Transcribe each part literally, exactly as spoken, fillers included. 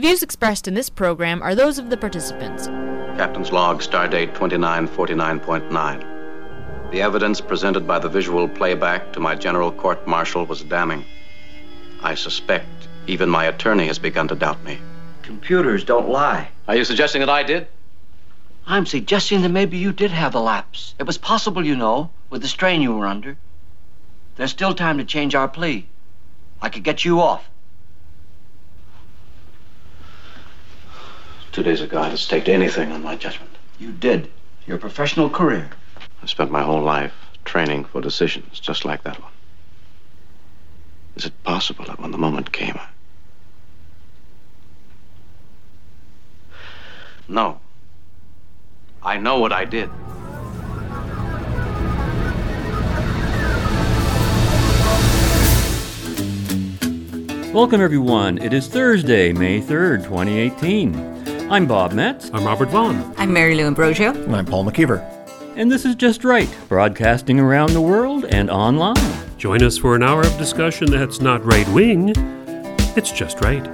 The views expressed in this program are those of the participants. Captain's log, stardate twenty-nine forty-nine point nine. The evidence presented by the visual playback to my general court-martial was damning. I suspect even my attorney has begun to doubt me. Computers don't lie. Are you suggesting that I did? I'm suggesting that maybe you did have a lapse. It was possible, you know, with the strain you were under. There's still time to change our plea. I could get you off. Two days ago, I'd have staked anything on my judgment. You did. Your professional career. I've spent my whole life training for decisions just like that one. Is it possible that when the moment came, I... No. I know what I did. Welcome, everyone. It is Thursday, May third, twenty eighteen. I'm Bob Metz. I'm Robert Vaughn. I'm Mary Lou Ambrosio. And I'm Paul McKeever. And this is Just Right, broadcasting around the world and online. Join us for an hour of discussion that's not right-wing. It's Just Right.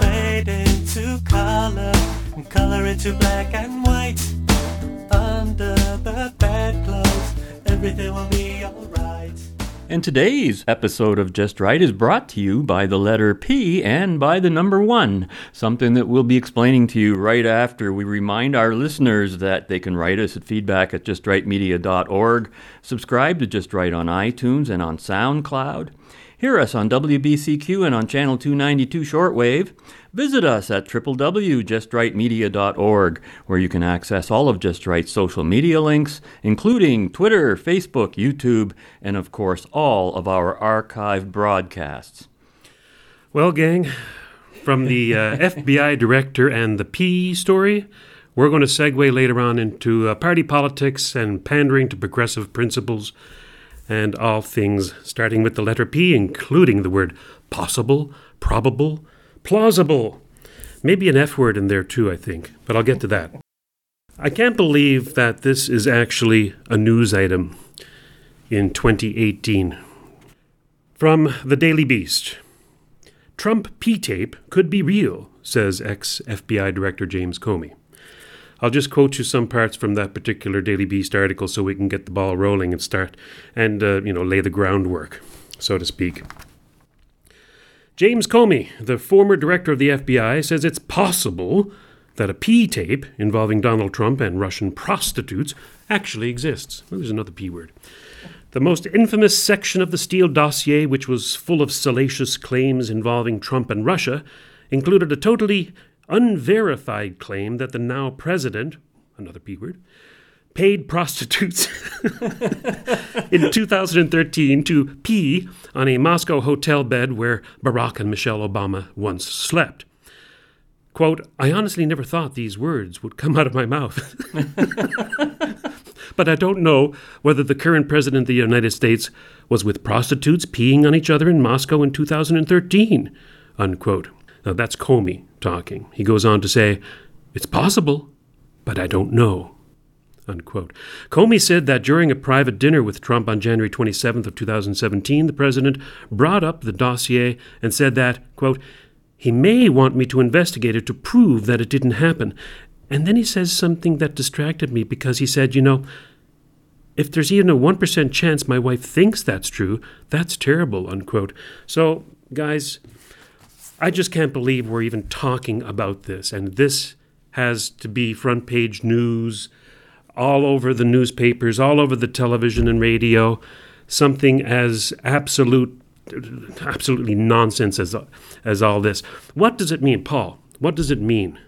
Fade into color and color into black and white. Under the bedclothes, everything will be all right. And today's episode of Just Right is brought to you by the letter P and by the number one, something that we'll be explaining to you right after. We remind our listeners that they can write us at feedback at just right media dot org, subscribe to Just Right on iTunes and on SoundCloud, hear us on W B C Q and on Channel two ninety-two Shortwave, visit us at w w w dot just right media dot org, where you can access all of Just Right's social media links, including Twitter, Facebook, YouTube, and, of course, all of our archived broadcasts. Well, gang, from the uh, F B I director and the P story, we're going to segue later on into uh, party politics and pandering to progressive principles and all things, starting with the letter P, including the word possible, probable, plausible. Maybe an F word in there too, I think, but I'll get to that. I can't believe that this is actually a news item in twenty eighteen. From the Daily Beast. Trump P-tape could be real, says ex-F B I Director James Comey. I'll just quote you some parts from that particular Daily Beast article so we can get the ball rolling and start and, uh, you know, lay the groundwork, so to speak. James Comey, the former director of the F B I, says it's possible that a P-tape involving Donald Trump and Russian prostitutes actually exists. Well, there's another P-word. The most infamous section of the Steele dossier, which was full of salacious claims involving Trump and Russia, included a totally unverified claim that the now president, another P-word, paid prostitutes in two thousand thirteen to pee on a Moscow hotel bed where Barack and Michelle Obama once slept. Quote, I honestly never thought these words would come out of my mouth. But I don't know whether the current president of the United States was with prostitutes peeing on each other in Moscow in two thousand thirteen, unquote. Now that's Comey talking. He goes on to say, it's possible, but I don't know. Unquote. Comey said that during a private dinner with Trump on January twenty-seventh of two thousand seventeen, the president brought up the dossier and said that, quote, he may want me to investigate it to prove that it didn't happen. And then he says something that distracted me because he said, you know, if there's even a one percent chance my wife thinks that's true, that's terrible, unquote. So, guys, I just can't believe we're even talking about this. And this has to be front page news, all over the newspapers, all over the television and radio, something as absolute, absolutely nonsense as as all this. What does it mean, Paul? What does it mean?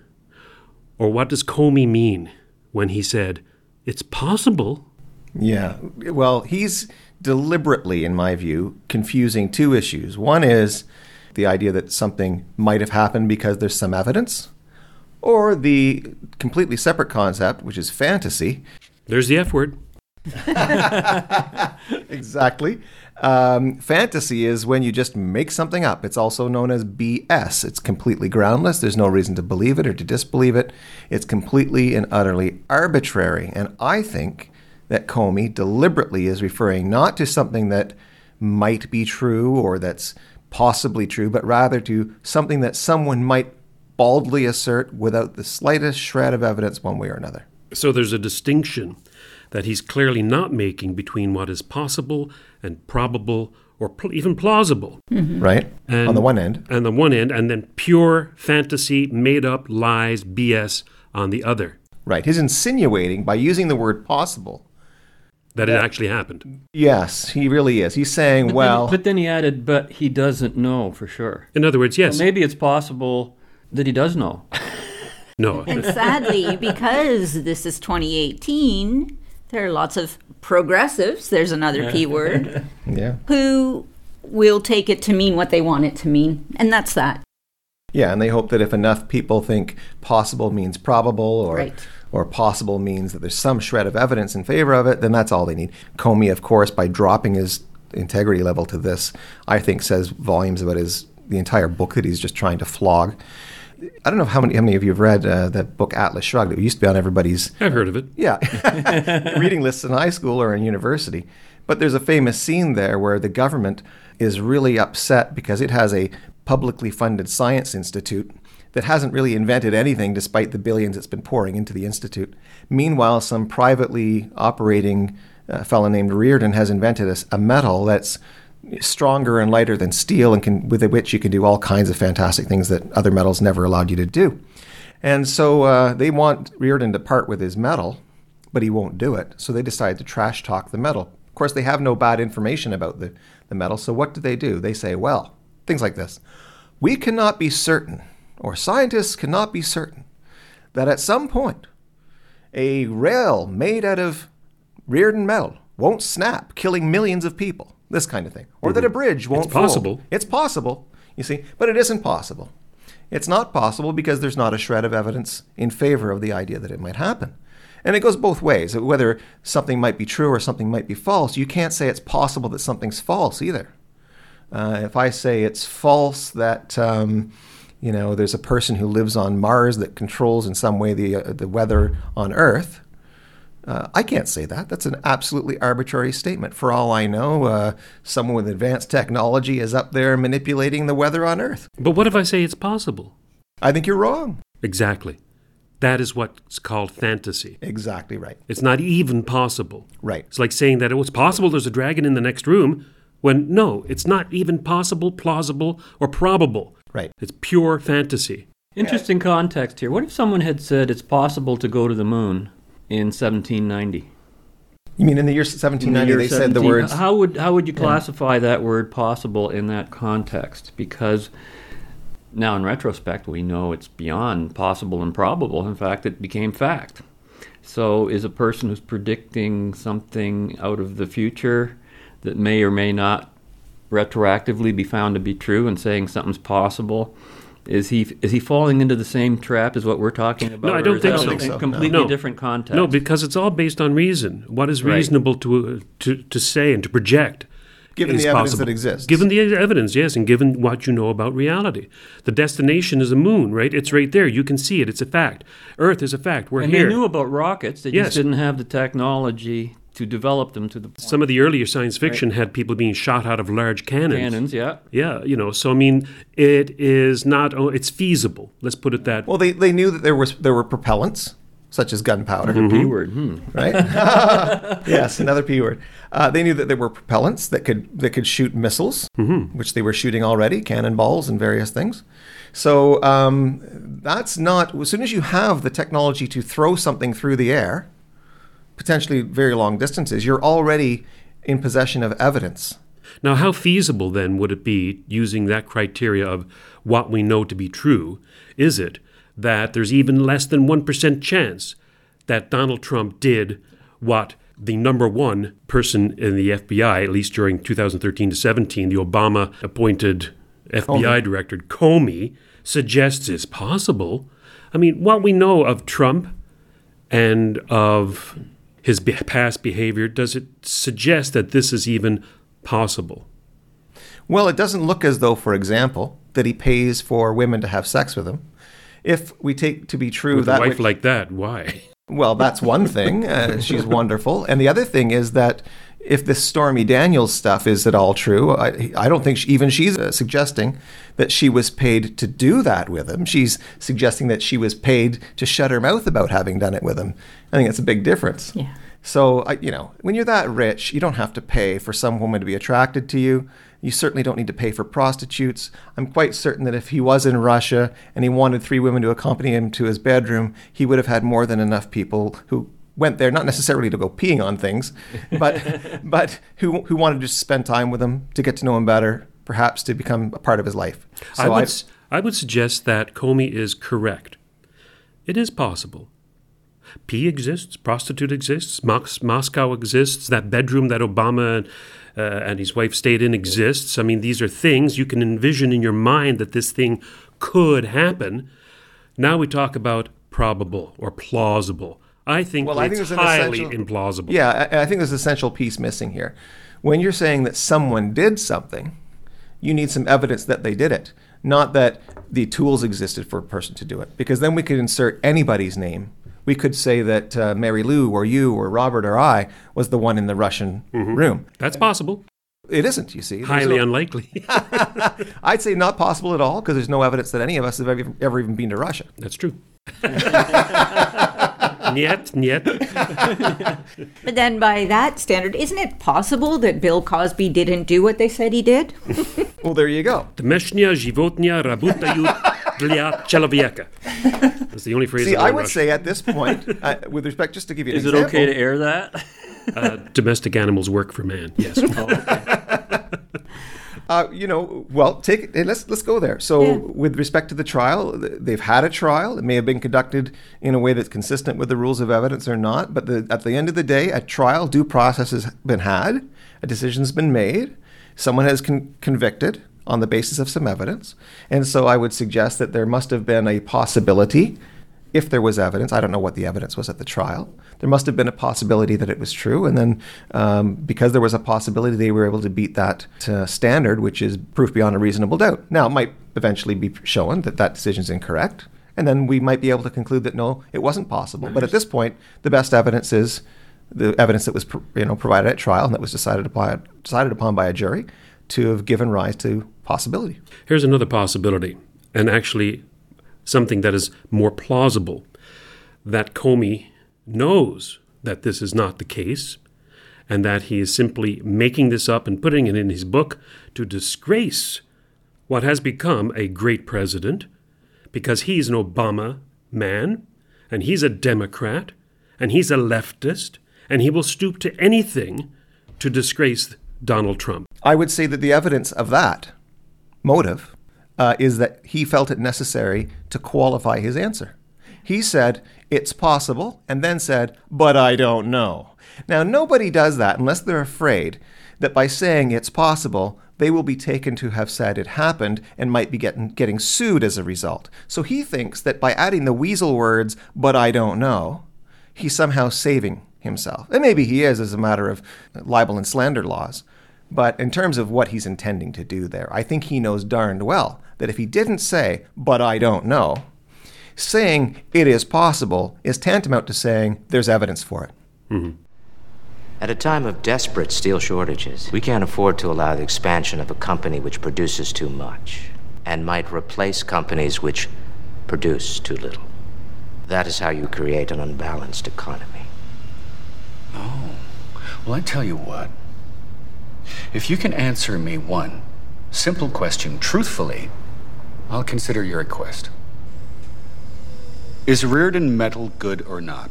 Or what does Comey mean when he said, it's possible? Yeah, well, he's deliberately, in my view, confusing two issues. One is the idea that something might have happened because there's some evidence, or the completely separate concept, which is fantasy. There's the F word. Exactly. Um, fantasy is when you just make something up. It's also known as B S. It's completely groundless. There's no reason to believe it or to disbelieve it. It's completely and utterly arbitrary. And I think that Comey deliberately is referring not to something that might be true or that's possibly true, but rather to something that someone might baldly assert without the slightest shred of evidence one way or another. So there's a distinction that he's clearly not making between what is possible and probable or pl- even plausible. Mm-hmm. Right, and, on the one end. On the one end, and then pure fantasy, made-up lies, B S on the other. Right. He's insinuating, by using the word possible, that it actually happened. Yes, he really is. He's saying, but well... Then, but then he added, but he doesn't know for sure. In other words, yes. So maybe it's possible that he does know. No. And sadly, because this is twenty eighteen, there are lots of progressives, there's another P word, yeah. who will take it to mean what they want it to mean. And that's that. Yeah, and they hope that if enough people think possible means probable or... Right. or possible means that there's some shred of evidence in favor of it, then that's all they need. Comey, of course, by dropping his integrity level to this, I think says volumes about his the entire book that he's just trying to flog. I don't know how many how many of you have read uh, that book Atlas Shrugged. It used to be on everybody's... I've heard of it. Yeah. Reading lists in high school or in university. But there's a famous scene there where the government is really upset because it has a publicly funded science institute that hasn't really invented anything despite the billions it's been pouring into the institute. Meanwhile, some privately operating uh, fellow named Rearden has invented a, a metal that's stronger and lighter than steel and can, with which you can do all kinds of fantastic things that other metals never allowed you to do. And so uh, they want Rearden to part with his metal, but he won't do it. So they decide to trash talk the metal. Of course, they have no bad information about the, the metal. So what do they do? They say, well, things like this. We cannot be certain... or scientists cannot be certain that at some point a rail made out of Rearden metal won't snap, killing millions of people, this kind of thing. Or mm-hmm. that a bridge won't It's possible. Fold. It's possible, you see, but it isn't possible. It's not possible because there's not a shred of evidence in favor of the idea that it might happen. And it goes both ways. Whether something might be true or something might be false, you can't say it's possible that something's false either. Uh, if I say it's false that... Um, You know, there's a person who lives on Mars that controls in some way the uh, the weather on Earth. Uh, I can't say that. That's an absolutely arbitrary statement. For all I know, uh, someone with advanced technology is up there manipulating the weather on Earth. But what if I say it's possible? I think you're wrong. Exactly. That is what's called fantasy. Exactly right. It's not even possible. Right. It's like saying that, oh, it's possible there's a dragon in the next room, when no, it's not even possible, plausible, or probable. Right. It's pure fantasy. Interesting context here. What if someone had said it's possible to go to the moon in seventeen ninety? You mean in the year seventeen ninety the year they seventeen, said the words... How would how would you classify yeah. that word possible in that context? Because now in retrospect we know it's beyond possible and probable. In fact, it became fact. So is a person who's predicting something out of the future that may or may not retroactively be found to be true and saying something's possible, is he is he falling into the same trap as what we're talking about? No, I don't think so. It's a completely no. different context. No, because it's all based on reason. What is reasonable right. to, uh, to to say and to project given the evidence possible. That exists. Given the evidence, yes, and given what you know about reality. The destination is the moon, right? It's right there. You can see it. It's a fact. Earth is a fact. We're and here. And they knew about rockets. They yes. just didn't have the technology to develop them to the point. Some of the earlier science fiction right. had people being shot out of large cannons. Cannons, yeah. Yeah, you know, so I mean, it is not, oh, it's feasible, let's put it that way. Well, they, they knew that there was there were propellants, such as gunpowder. Another mm-hmm. P word. Hmm. Right? Yes, another P word. Uh, they knew that there were propellants that could, that could shoot missiles, mm-hmm. which they were shooting already, cannonballs and various things. So um, that's not, as soon as you have the technology to throw something through the air, potentially very long distances, you're already in possession of evidence. Now, how feasible then would it be, using that criteria of what we know to be true, is it that there's even less than one percent chance that Donald Trump did what the number one person in the F B I, at least during two thousand thirteen to seventeen, the Obama-appointed F B I Comey. Director Comey, suggests is possible? I mean, what we know of Trump and of... his be- past behavior, does it suggest that this is even possible? Well, it doesn't look as though, for example, that he pays for women to have sex with him. If we take to be true with that... With a wife which, like that, why? Well, that's one thing. Uh, she's wonderful. And the other thing is that if this Stormy Daniels stuff is at all true, I, I don't think she, even she's uh, suggesting that she was paid to do that with him. She's suggesting that she was paid to shut her mouth about having done it with him. I think that's a big difference. Yeah. So, I, you know, when you're that rich, you don't have to pay for some woman to be attracted to you. You certainly don't need to pay for prostitutes. I'm quite certain that if he was in Russia and he wanted three women to accompany him to his bedroom, he would have had more than enough people who went there, not necessarily to go peeing on things, but but who who wanted to spend time with him, to get to know him better, perhaps to become a part of his life. So I would, I've, I would suggest that Comey is correct. It is possible. Pee exists, prostitute exists, Mox, Moscow exists, that bedroom that Obama and, uh, and his wife stayed in exists. I mean, these are things you can envision in your mind that this thing could happen. Now we talk about probable or plausible. I think well, it's I think highly implausible. Yeah, I, I think there's an essential piece missing here. When you're saying that someone did something, you need some evidence that they did it, not that the tools existed for a person to do it, because then we could insert anybody's name. We could say that uh, Mary Lou or you or Robert or I was the one in the Russian mm-hmm. room. That's possible. It isn't, you see. There's highly no... unlikely. I'd say not possible at all, because there's no evidence that any of us have ever, ever even been to Russia. That's true. Niet, niet. But then by that standard, isn't it possible that Bill Cosby didn't do what they said he did? Well, there you go. That's the only phrase. See, I would Russia. say at this point, uh, with respect, just to give you an Is example. Is it okay to air that? uh, domestic animals work for man, yes. Oh, okay. Uh, you know, well, take let's let's go there. So yeah. With respect to the trial, they've had a trial. It may have been conducted in a way that's consistent with the rules of evidence or not. But the, at the end of the day, a trial, due process has been had. A decision's been made. Someone has con- convicted on the basis of some evidence. And so I would suggest that there must have been a possibility, if there was evidence. I don't know what the evidence was at the trial. There must have been a possibility that it was true. And then um, because there was a possibility, they were able to beat that uh, standard, which is proof beyond a reasonable doubt. Now, it might eventually be shown that that decision is incorrect. And then we might be able to conclude that, no, it wasn't possible. But at this point, the best evidence is the evidence that was you know, provided at trial and that was decided upon, decided upon by a jury to have given rise to possibility. Here's another possibility, and actually something that is more plausible, that Comey knows that this is not the case and that he is simply making this up and putting it in his book to disgrace what has become a great president, because he's an Obama man and he's a Democrat and he's a leftist and he will stoop to anything to disgrace Donald Trump. I would say that the evidence of that motive Uh, is that he felt it necessary to qualify his answer. He said, it's possible, and then said, but I don't know. Now, nobody does that unless they're afraid that by saying it's possible, they will be taken to have said it happened and might be getting, getting sued as a result. So he thinks that by adding the weasel words, but I don't know, he's somehow saving himself. And maybe he is as a matter of libel and slander laws. But in terms of what he's intending to do there, I think he knows darned well that if he didn't say, but I don't know, saying it is possible is tantamount to saying there's evidence for it. Mm-hmm. At a time of desperate steel shortages, we can't afford to allow the expansion of a company which produces too much and might replace companies which produce too little. That is how you create an unbalanced economy. Oh, well, I tell you what. If you can answer me one simple question truthfully, I'll consider your request. Is Rearden metal good or not?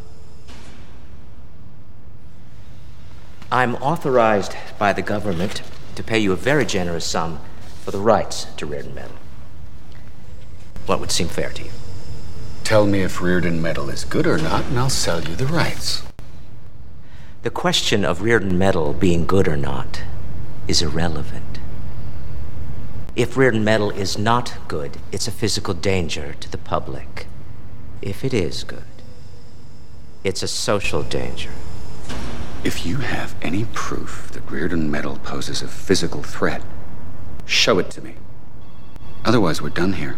I'm authorized by the government to pay you a very generous sum for the rights to Rearden metal. What would seem fair to you? Tell me if Rearden metal is good or not, and I'll sell you the rights. The question of Rearden metal being good or not is irrelevant. If Rearden metal is not good, it's a physical danger to the public. If it is good, it's a social danger. If you have any proof that Rearden metal poses a physical threat, show it to me. Otherwise, we're done here.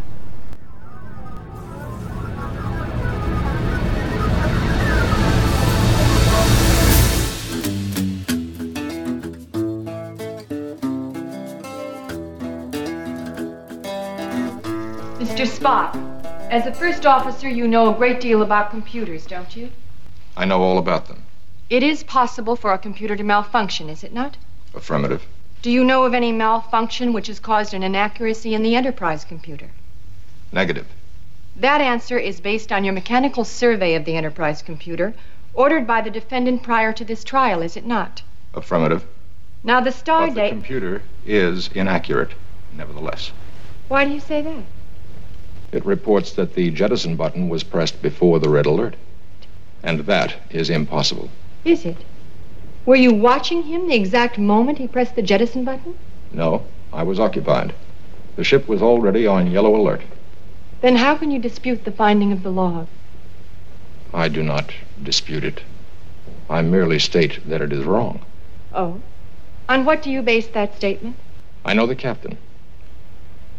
Mister Spock, as a first officer, you know a great deal about computers, don't you? I know all about them. It is possible for a computer to malfunction, is it not? Affirmative. Do you know of any malfunction which has caused an inaccuracy in the Enterprise computer? Negative. That answer is based on your mechanical survey of the Enterprise computer, ordered by the defendant prior to this trial, is it not? Affirmative. Now, the star date... But the computer is inaccurate, nevertheless. Why do you say that? It reports that the jettison button was pressed before the red alert. And that is impossible. Is it? Were you watching him the exact moment he pressed the jettison button? No, I was occupied. The ship was already on yellow alert. Then how can you dispute the finding of the log? I do not dispute it. I merely state that it is wrong. Oh? On what do you base that statement? I know the captain.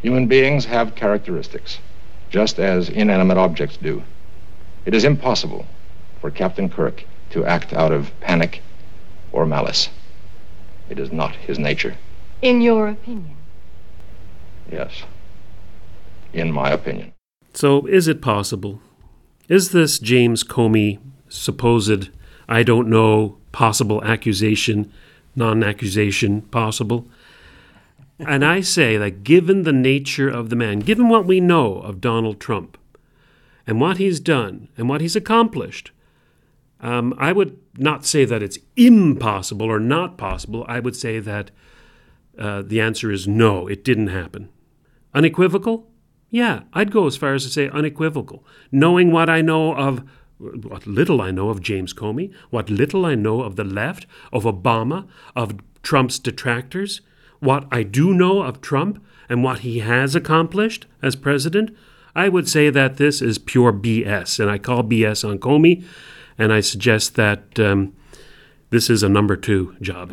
Human beings have characteristics, just as inanimate objects do. It is impossible for Captain Kirk to act out of panic or malice. It is not his nature. In your opinion? Yes. In my opinion. So, is it possible? Is this James Comey supposed, I don't know, possible accusation, non-accusation possible? And I say that given the nature of the man, given what we know of Donald Trump and what he's done and what he's accomplished, Um, I would not say that it's impossible or not possible. I would say that uh, the answer is no, it didn't happen. Unequivocal? Yeah, I'd go as far as to say unequivocal. Knowing what I know of, what little I know of James Comey, what little I know of the left, of Obama, of Trump's detractors, what I do know of Trump and what he has accomplished as president, I would say that this is pure B S, and I call B S on Comey. And I suggest that um, this is a number two job.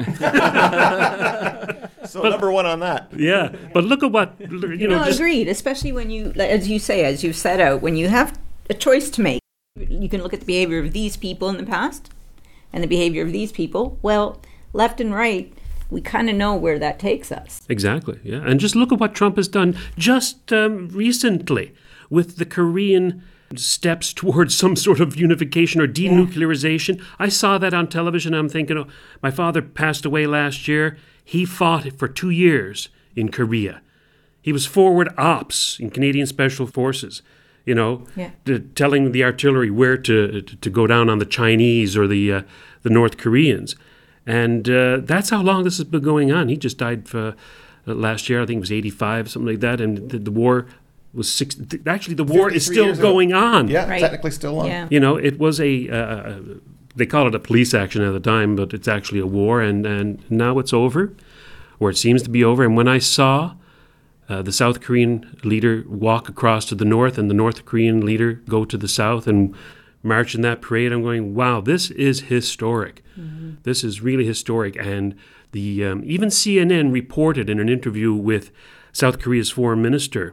So but, number one on that. Yeah, but look at what, you know. No, just... agreed, especially when you, as you say, as you've set out, when you have a choice to make, you can look at the behavior of these people in the past and the behavior of these people. Well, left and right, we kind of know where that takes us. Exactly, yeah. And just look at what Trump has done just um, recently with the Korean steps towards some sort of unification or denuclearization. Yeah. I saw that on television. I'm thinking, oh, my father passed away last year. He fought for two years in Korea. He was forward ops in Canadian Special Forces, you know, yeah. t- telling the artillery where to to go down on the Chinese or the uh, the North Koreans. And uh, that's how long this has been going on. He just died for, uh, last year. I think it was eighty-five, something like that. And the, the war... was six, th- actually the war is still going on. Yeah, right. Technically still on. Yeah. You know, it was a, uh, they call it a police action at the time, but it's actually a war, and, and now it's over, or it seems to be over. And when I saw uh, the South Korean leader walk across to the north and the North Korean leader go to the south and march in that parade, I'm going, wow, this is historic. Mm-hmm. This is really historic. And the um, even C N N reported in an interview with South Korea's foreign minister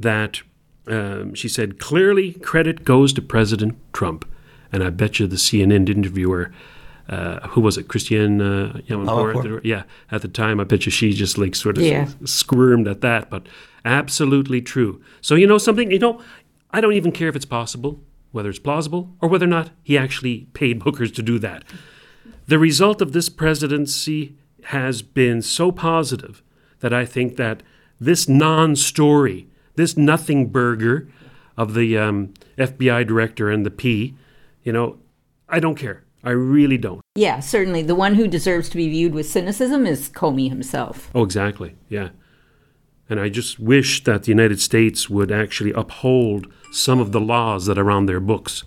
that um, she said, clearly credit goes to President Trump. And I bet you the C N N interviewer, uh, who was it, Christiane? Uh, Yamapur, yeah, at the time, I bet you she just like sort of yeah. squirmed at that, but absolutely true. So, you know something, you know, I don't even care if it's possible, whether it's plausible, or whether or not he actually paid bookers to do that. The result of this presidency has been so positive that I think that this non-story, this nothing burger of the um, F B I director and the P, you know, I don't care. I really don't. Yeah, certainly. The one who deserves to be viewed with cynicism is Comey himself. Oh, exactly. Yeah. And I just wish that the United States would actually uphold some of the laws that are on their books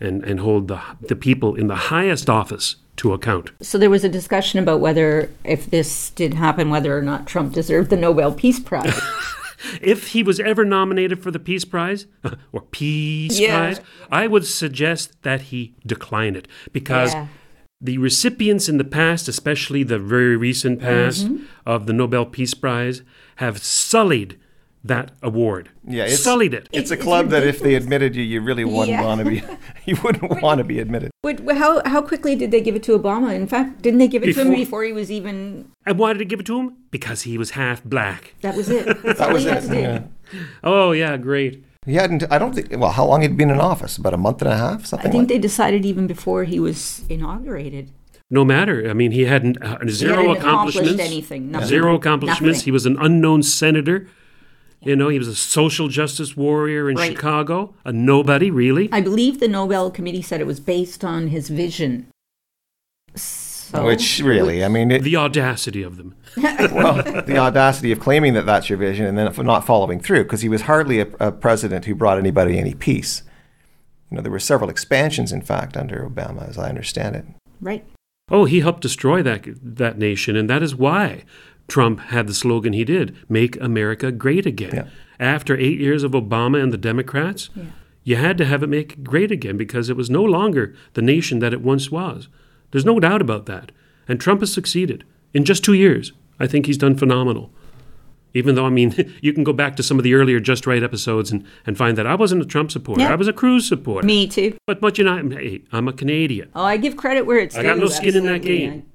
and, and hold the, the people in the highest office to account. So there was a discussion about whether, if this did happen, whether or not Trump deserved the Nobel Peace Prize. If he was ever nominated for the Peace Prize, or Peace yeah. Prize, I would suggest that he decline it. Because yeah. the recipients in the past, especially the very recent past mm-hmm. of the Nobel Peace Prize, have sullied that award. Yeah, it's, sullied it. It's a club that if they admitted you, you really wouldn't yeah. want to be, you wouldn't want to be admitted. But how, how quickly did they give it to Obama? In fact, didn't they give it before, to him before he was even... And why did they give it to him? Because he was half black. That was it. That's that was it. Yeah. Oh, yeah, great. He hadn't, I don't think, well, how long he'd been in office? About a month and a half, something like that? I think like. They decided even before he was inaugurated. No matter. I mean, he hadn't, uh, zero he hadn't accomplishments. accomplished anything. Nothing. Zero accomplishments. Nothing. He was an unknown senator. Yeah. You know, he was a social justice warrior in right. Chicago. A nobody, really. I believe the Nobel Committee said it was based on his vision. So, which really, which, I mean... It, the audacity of them. Well, the audacity of claiming that that's your vision and then not following through, because he was hardly a, a president who brought anybody any peace. You know, there were several expansions, in fact, under Obama, as I understand it. Right. Oh, he helped destroy that that nation, and that is why Trump had the slogan he did, Make America Great Again. Yeah. After eight years of Obama and the Democrats, yeah. you had to have it make it great again, because it was no longer the nation that it once was. There's no doubt about that. And Trump has succeeded in just two years. I think he's done phenomenal. Even though, I mean, you can go back to some of the earlier Just Right episodes and, and find that I wasn't a Trump supporter. Yeah. I was a Cruz supporter. Me too. But, but you know, I'm, hey, I'm a Canadian. Oh, I give credit where it's due. I got no skin in that game.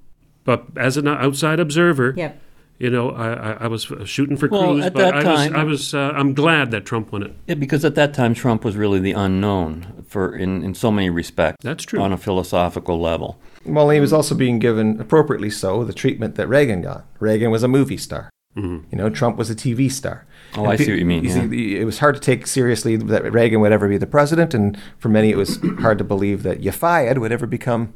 But as an outside observer, yep. you know, I, I, I was shooting for well, Cruz. At but that I time, was, I was, uh, I'm glad that Trump won it. Yeah, because at that time, Trump was really the unknown for in, in so many respects. That's true. On a philosophical level. Well, he was also being given, appropriately so, the treatment that Reagan got. Reagan was a movie star. Mm-hmm. You know, Trump was a T V star. Oh, and I see what you mean. Yeah. It was hard to take seriously that Reagan would ever be the president, and for many it was hard to believe that Yafayed would ever become,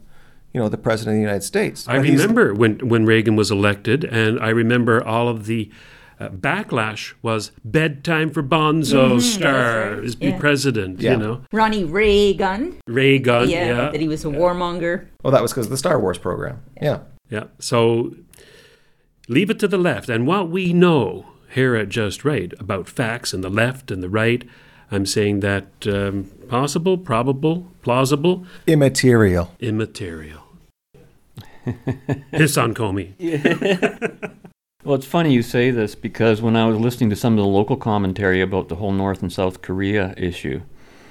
you know, the president of the United States. I but remember when, when Reagan was elected, and I remember all of the uh, backlash was bedtime for Bonzo mm-hmm, stars, right. yeah. be president, yeah. you know. Ronnie Reagan. Reagan, yeah, yeah. That he was a yeah. warmonger. Well, that was because of the Star Wars program, yeah. Yeah, yeah. so... Leave it to the left. And what we know here at Just Right about facts and the left and the right, I'm saying that um, possible, probable, plausible. Immaterial. Immaterial. Hiss on Comey. Yeah. Well, it's funny you say this, because when I was listening to some of the local commentary about the whole North and South Korea issue,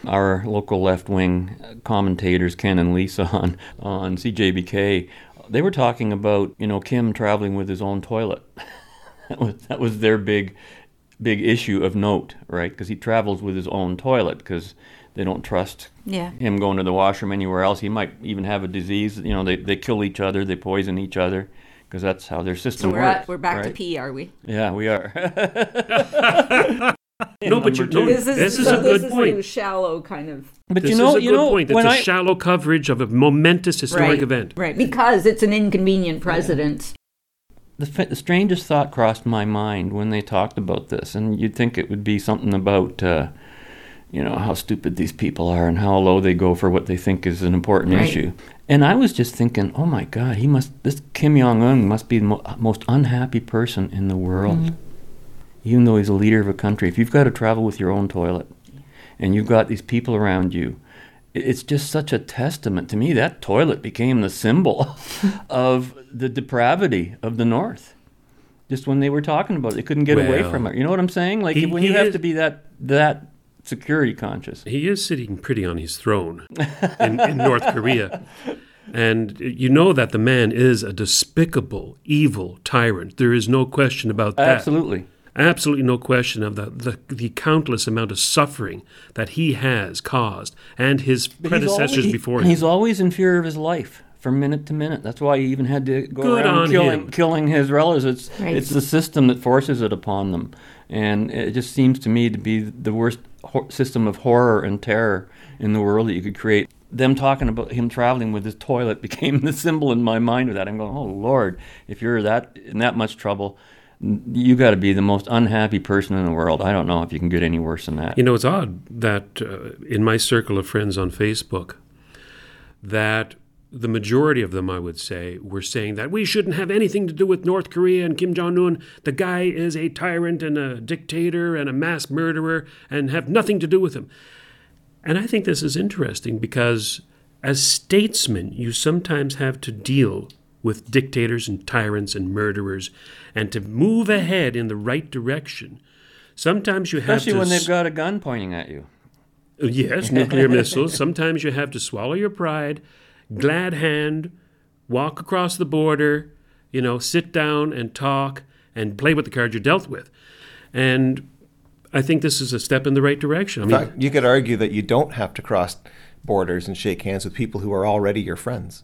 our local left-wing commentators, Ken and Lisa on, on C J B K, they were talking about, you know, Kim traveling with his own toilet. that, was, that was their big big issue of note, right? Because he travels with his own toilet because they don't trust yeah. him going to the washroom anywhere else. He might even have a disease. You know, they, they kill each other. They poison each other because that's how their system so we're works. At, we're back right? to pee, are we? Yeah, we are. no, but you're doing this, this is so a good this point. This is shallow kind of... But this you know, is a you good know, point. It's a I, shallow coverage of a momentous historic right, event. Right, because it's an inconvenient precedent. Yeah. The, the strangest thought crossed my mind when they talked about this, and you'd think it would be something about, uh, you know, how stupid these people are and how low they go for what they think is an important right. issue. And I was just thinking, oh my God, he must. This Kim Jong-un must be the mo- most unhappy person in the world, mm-hmm. even though he's a leader of a country. If you've got to travel with your own toilet. And you've got these people around you. It's just such a testament. To me, that toilet became the symbol of the depravity of the North. Just when they were talking about it, they couldn't get well, away from it. You know what I'm saying? Like he, when he you is, have to be that that security conscious. He is sitting pretty on his throne in, in North Korea. And you know that the man is a despicable, evil tyrant. There is no question about that. Absolutely. Absolutely no question of the, the the countless amount of suffering that he has caused and his but predecessors always, he, before him. He's always in fear of his life from minute to minute. That's why he even had to go Good around killing, killing his relatives. It's, right. it's the system that forces it upon them. And it just seems to me to be the worst ho- system of horror and terror in the world that you could create. Them talking about him traveling with his toilet became the symbol in my mind of that. I'm going, oh, Lord, if you're that in that much trouble... You got to be the most unhappy person in the world. I don't know if you can get any worse than that. You know, it's odd that uh, in my circle of friends on Facebook, that the majority of them, I would say, were saying that we shouldn't have anything to do with North Korea and Kim Jong-un. The guy is a tyrant and a dictator and a mass murderer and have nothing to do with him. And I think this is interesting because as statesmen, you sometimes have to deal with dictators and tyrants and murderers, and to move ahead in the right direction. Sometimes you Especially have to... Especially when they've got a gun pointing at you. Yes, nuclear missiles. Sometimes you have to swallow your pride, glad hand, walk across the border, you know, sit down and talk and play with the cards you're dealt with. And I think this is a step in the right direction. I mean, in fact, you could argue that you don't have to cross borders and shake hands with people who are already your friends.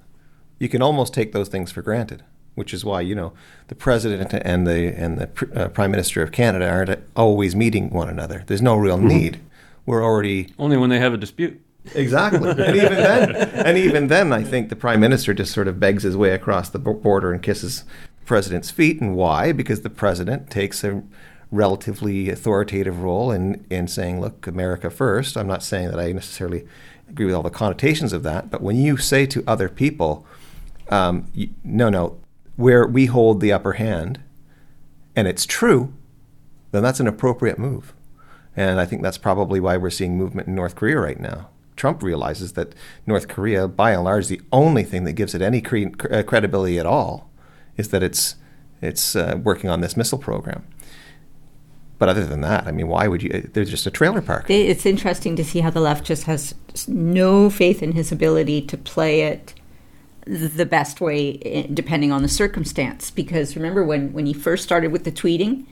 You can almost take those things for granted, which is why, you know, the president and the and the pr- uh, prime minister of Canada aren't always meeting one another. There's no real need. Mm-hmm. We're already only when they have a dispute. Exactly. And even then, and even then, I think the prime minister just sort of begs his way across the border and kisses the president's feet. And why? Because the president takes a relatively authoritative role in, in saying, look, America first. I'm not saying that I necessarily agree with all the connotations of that. But when you say to other people, um, you, no, no, where we hold the upper hand, and it's true, then that's an appropriate move. And I think that's probably why we're seeing movement in North Korea right now. Trump realizes that North Korea, by and large, the only thing that gives it any cre- uh, credibility at all is that it's it's uh, working on this missile program. But other than that, I mean, why would you? They're just a trailer park. They, it's interesting to see how the left just has no faith in his ability to play it the best way, depending on the circumstance. Because remember when, when he first started with the tweeting,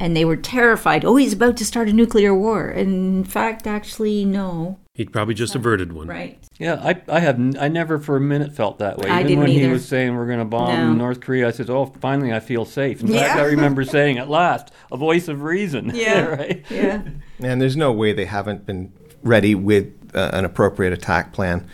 and they were terrified, oh, he's about to start a nuclear war. And in fact, actually, no. He'd probably just averted one. Right. Yeah, I I have n- I never for a minute felt that way. I Even didn't when either. He was saying we're going to bomb no. North Korea, I said, oh, finally I feel safe. In yeah. fact, I remember saying at last, a voice of reason. Yeah. Right? Yeah. And there's no way they haven't been ready with uh, an appropriate attack plan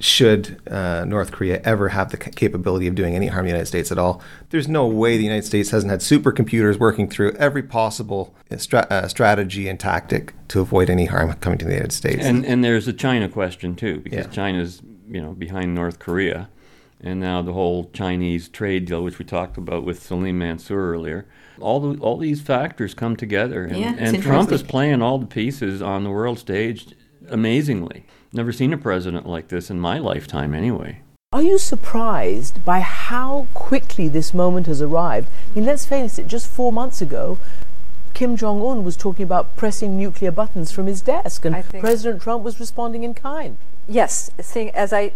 should uh, North Korea ever have the capability of doing any harm to the United States at all. There's no way the United States hasn't had supercomputers working through every possible stra- uh, strategy and tactic to avoid any harm coming to the United States. And and there's the China question too, because yeah. China's, you know, behind North Korea, and now the whole Chinese trade deal, which we talked about with Salim Mansour earlier. All the, all these factors come together, and, yeah, and Trump is playing all the pieces on the world stage amazingly. Never seen a president like this in my lifetime, anyway. Are you surprised by how quickly this moment has arrived? I mean, let's face it, just four months ago, Kim Jong-un was talking about pressing nuclear buttons from his desk, and President Trump was responding in kind. Yes, seeing, as I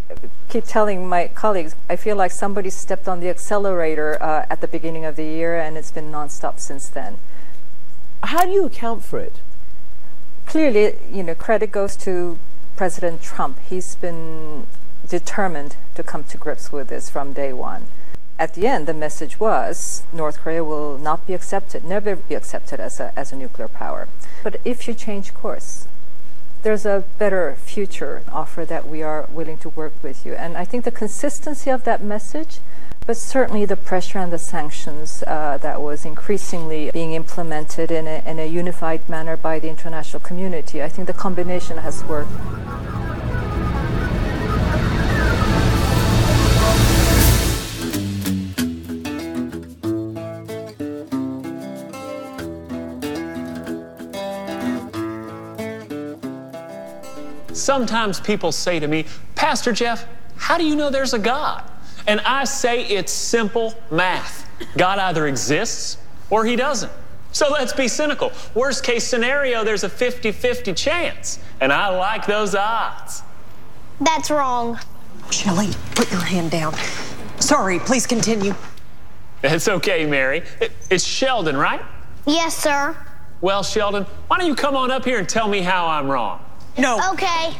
keep telling my colleagues, I feel like somebody stepped on the accelerator uh, at the beginning of the year, and it's been nonstop since then. How do you account for it? Clearly, you know, credit goes to President Trump. He's been determined to come to grips with this from day one. At the end, the message was North Korea will not be accepted, never be accepted as a as a nuclear power. But if you change course, there's a better future offer that we are willing to work with you. And I think the consistency of that message, but certainly the pressure and the sanctions uh, that was increasingly being implemented in a, in a unified manner by the international community, I think the combination has worked. Sometimes people say to me, Pastor Jeff, how do you know there's a God? And I say it's simple math. God either exists or he doesn't. So let's be cynical. Worst case scenario, there's a fifty-fifty chance. And I like those odds. That's wrong. Shelley, put your hand down. Sorry, please continue. It's okay, Mary. It, it's Sheldon, right? Yes, sir. Well, Sheldon, why don't you come on up here and tell me how I'm wrong? No. Okay.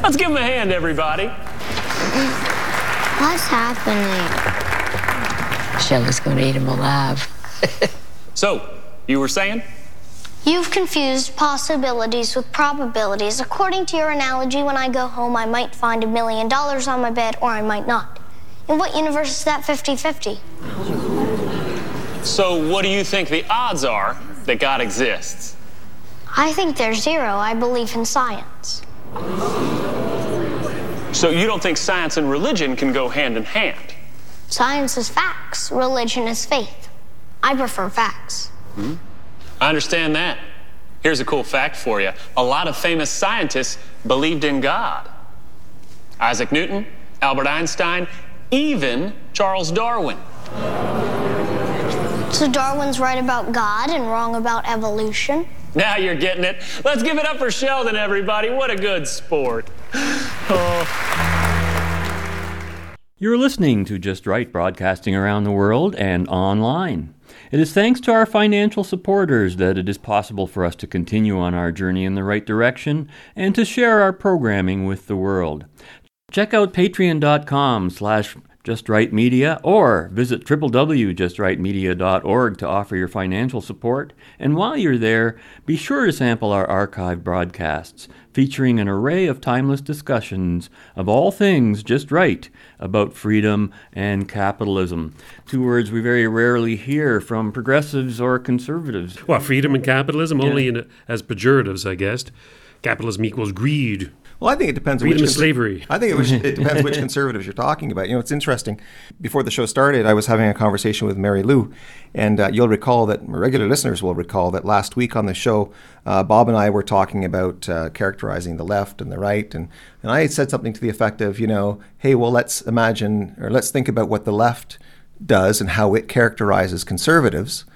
Let's give him a hand, everybody. What's happening? Shelley's going to eat him alive. So, you were saying? You've confused possibilities with probabilities. According to your analogy, when I go home, I might find a million dollars on my bed, or I might not. In what universe is that fifty-fifty? So, what do you think the odds are that God exists? I think there's zero. I believe in science. So you don't think science and religion can go hand in hand? Science is facts. Religion is faith. I prefer facts. Mm-hmm. I understand that. Here's a cool fact for you. A lot of famous scientists believed in God. Isaac Newton, Albert Einstein, even Charles Darwin. So Darwin's right about God and wrong about evolution? Now you're getting it. Let's give it up for Sheldon, everybody. What a good sport. Oh. You're listening to Just Right, broadcasting around the world and online. It is thanks to our financial supporters that it is possible for us to continue on our journey in the right direction and to share our programming with the world. Check out patreon.com slash justrightmedia or visit w w w dot just right media dot org to offer your financial support. And while you're there, be sure to sample our archived broadcasts, featuring an array of timeless discussions of all things just right about freedom and capitalism. Two words we very rarely hear from progressives or conservatives. Well, freedom and capitalism, yeah. only in, as pejoratives, I guess. Capitalism equals greed. Well, I think it depends. Freedom on which cons- slavery. I think it, was, it depends which conservatives you're talking about. You know, it's interesting. Before the show started, I was having a conversation with Mary Lou, and uh, you'll recall that regular listeners will recall that last week on the show, uh, Bob and I were talking about uh, characterizing the left and the right, and and I said something to the effect of, you know, hey, well, let's imagine or let's think about what the left does and how it characterizes conservatives.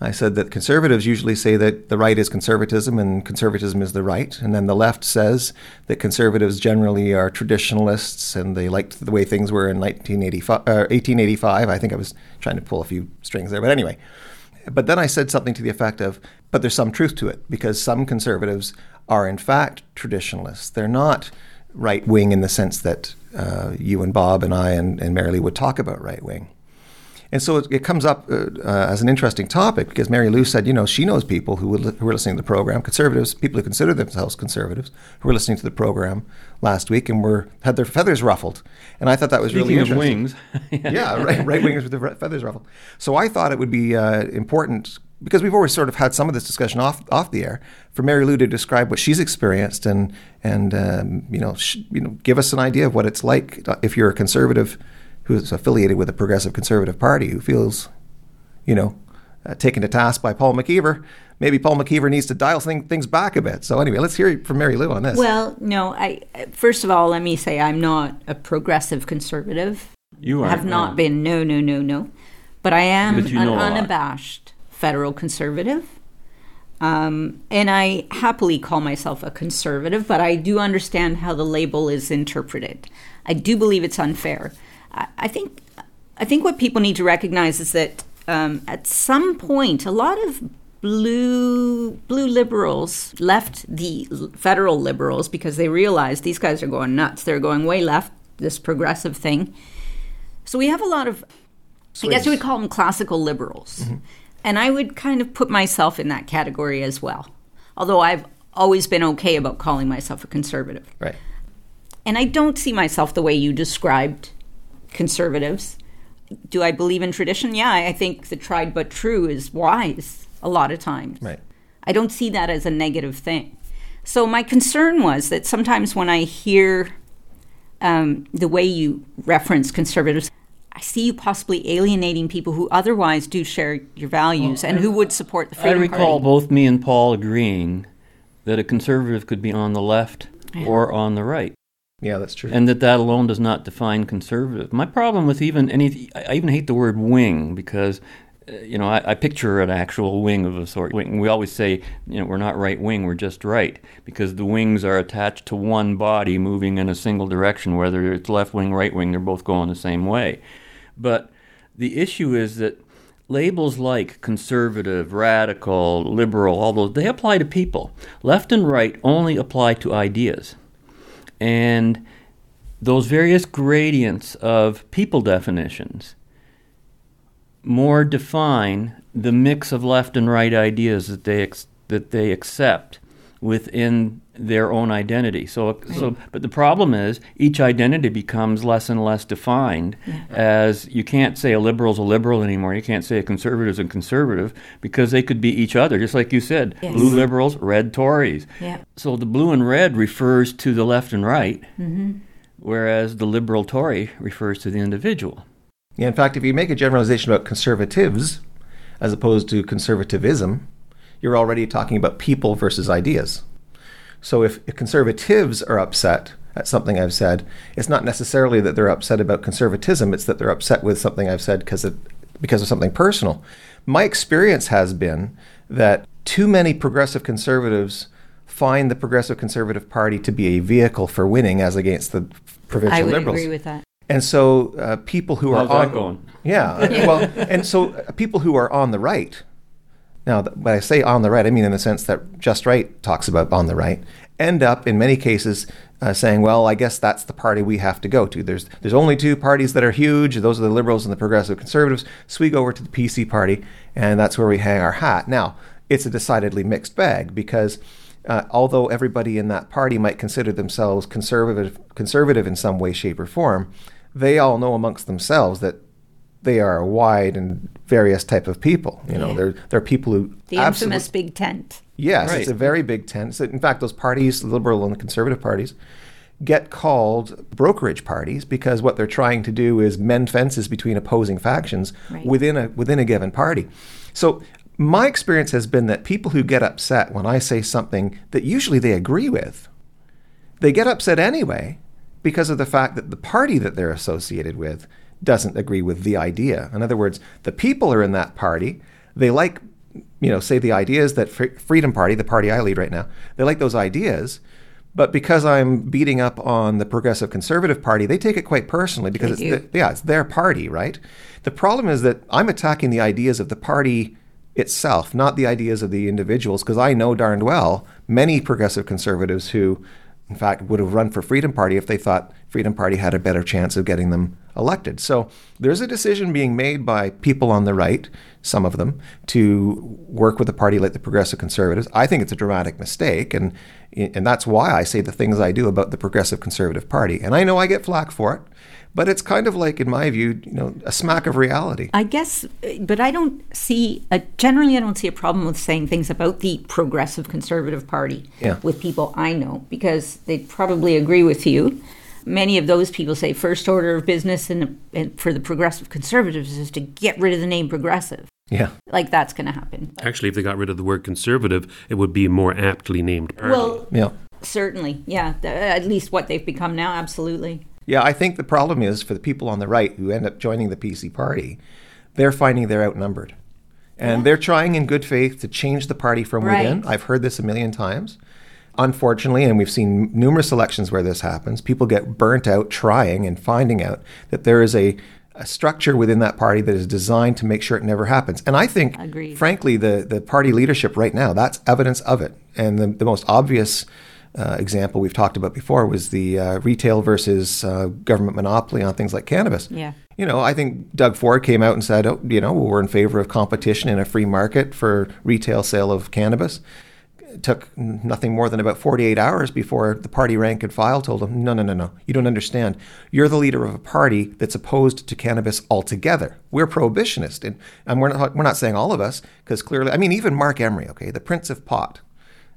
I said that conservatives usually say that the right is conservatism and conservatism is the right. And then the left says that conservatives generally are traditionalists and they liked the way things were in nineteen eighty-five, uh, eighteen eighty-five. I think I was trying to pull a few strings there, but anyway. But then I said something to the effect of, but there's some truth to it because some conservatives are in fact traditionalists. They're not right wing in the sense that uh, you and Bob and I and, and Mary Lee would talk about right wing. And so it, it comes up uh, uh, as an interesting topic because Mary Lou said, you know, she knows people who, li- who were listening to the program, conservatives, people who consider themselves conservatives, who were listening to the program last week and were had their feathers ruffled. And I thought that was Speaking really interesting. Speaking of wings. yeah, right, right wingers with their feathers ruffled. So I thought it would be uh, important because we've always sort of had some of this discussion off off the air for Mary Lou to describe what she's experienced and and um, you know sh- you know give us an idea of what it's like if you're a conservative who's affiliated with the Progressive Conservative Party, who feels, you know, uh, taken to task by Paul McKeever. Maybe Paul McKeever needs to dial thing, things back a bit. So anyway, let's hear from Mary Lou on this. Well, no, I first of all, let me say I'm not a progressive conservative. You are. I have not no. been, no, no, no, no. But I am but you know an unabashed federal conservative. Um, and I happily call myself a conservative, but I do understand how the label is interpreted. I do believe it's unfair. I think I think what people need to recognize is that um, at some point, a lot of blue blue liberals left the federal liberals because they realized these guys are going nuts. They're going way left, this progressive thing. So we have a lot of, Swiss. I guess you would call them classical liberals. Mm-hmm. And I would kind of put myself in that category as well, although I've always been okay about calling myself a conservative. Right. And I don't see myself the way you described conservatives. Do I believe in tradition? Yeah, I think the tried but true is wise a lot of times. Right. I don't see that as a negative thing. So my concern was that sometimes when I hear um, the way you reference conservatives, I see you possibly alienating people who otherwise do share your values well, and I, who would support the Freedom Party. I recall Party. both me and Paul agreeing that a conservative could be on the left yeah. or on the right. Yeah, that's true. And that that alone does not define conservative. My problem with even any, I even hate the word wing because, uh, you know, I, I picture an actual wing of a sort. We always say, you know, we're not right wing, we're just right, because the wings are attached to one body moving in a single direction, whether it's left wing, right wing, they're both going the same way. But the issue is that labels like conservative, radical, liberal, all those, they apply to people. Left and right only apply to ideas. And those various gradients of people definitions more define the mix of left and right ideas that they ex- that they accept within their own identity. So, so, but the problem is each identity becomes less and less defined yeah. as you can't say a liberal's a liberal anymore. You can't say a conservative's a conservative because they could be each other, just like you said, yes. blue liberals, red Tories. Yeah. So the blue and red refers to the left and right, mm-hmm. whereas the liberal Tory refers to the individual. Yeah, in fact, if you make a generalization about conservatives as opposed to conservatism, you're already talking about people versus ideas. So if, if conservatives are upset at something I've said, it's not necessarily that they're upset about conservatism, it's that they're upset with something I've said because of, because of something personal. My experience has been that too many progressive conservatives find the Progressive Conservative Party to be a vehicle for winning as against the provincial liberals. I would liberals. agree with that. And so uh, people who How's are on, that going? yeah, well, and so uh, people who are on the right. Now, when I say on the right, I mean in the sense that Just Right talks about on the right, end up in many cases uh, saying, well, I guess that's the party we have to go to. There's there's only two parties that are huge. Those are the Liberals and the Progressive Conservatives. So we go over to the P C party, and that's where we hang our hat. Now, it's a decidedly mixed bag because uh, although everybody in that party might consider themselves conservative, conservative in some way, shape, or form, they all know amongst themselves that they are a wide and various type of people. You know, yeah. they're they're people who the infamous big tent. Yes, right. It's a very big tent. So in fact, those parties, the Liberal and the Conservative parties, get called brokerage parties because what they're trying to do is mend fences between opposing factions right. within a within a given party. So my experience has been that people who get upset when I say something that usually they agree with, they get upset anyway because of the fact that the party that they're associated with doesn't agree with the idea. In other words, the people are in that party. They like, you know, say the ideas that Fre- Freedom Party, the party I lead right now, they like those ideas. But because I'm beating up on the Progressive Conservative Party, they take it quite personally because it's th- yeah, it's their party, right? The problem is that I'm attacking the ideas of the party itself, not the ideas of the individuals, because I know darned well many Progressive Conservatives who, in fact, would have run for Freedom Party if they thought Freedom Party had a better chance of getting them elected. So there's a decision being made by people on the right, some of them, to work with a party like the Progressive Conservatives. I think it's a dramatic mistake, and and that's why I say the things I do about the Progressive Conservative Party. And I know I get flack for it, but it's kind of like, in my view, you know, a smack of reality. I guess, but I don't see, a, generally I don't see a problem with saying things about the Progressive Conservative Party yeah. with people I know, because they probably agree with you. Many of those people say first order of business in the, in, for the Progressive Conservatives is to get rid of the name progressive. Yeah. Like that's going to happen. But. Actually, if they got rid of the word conservative, it would be a more aptly named party. Well, yeah. certainly. Yeah. Th- at least what they've become now. Absolutely. Yeah, I think the problem is for the people on the right who end up joining the P C party, they're finding they're outnumbered. And yeah. they're trying in good faith to change the party from right. within. I've heard this a million times. Unfortunately, and we've seen numerous elections where this happens, people get burnt out trying and finding out that there is a, a structure within that party that is designed to make sure it never happens. And I think, Agreed. frankly, the, the party leadership right now, that's evidence of it. And the, the most obvious Uh, example we've talked about before was the uh, retail versus uh, government monopoly on things like cannabis. Yeah. You know, I think Doug Ford came out and said, oh, you know, we're in favor of competition in a free market for retail sale of cannabis. It took nothing more than about forty-eight hours before the party rank and file told him, no, no, no, no, you don't understand. You're the leader of a party that's opposed to cannabis altogether. We're prohibitionist. And, and we're not, we're not saying all of us, because clearly, I mean, even Mark Emery, okay, the Prince of Pot,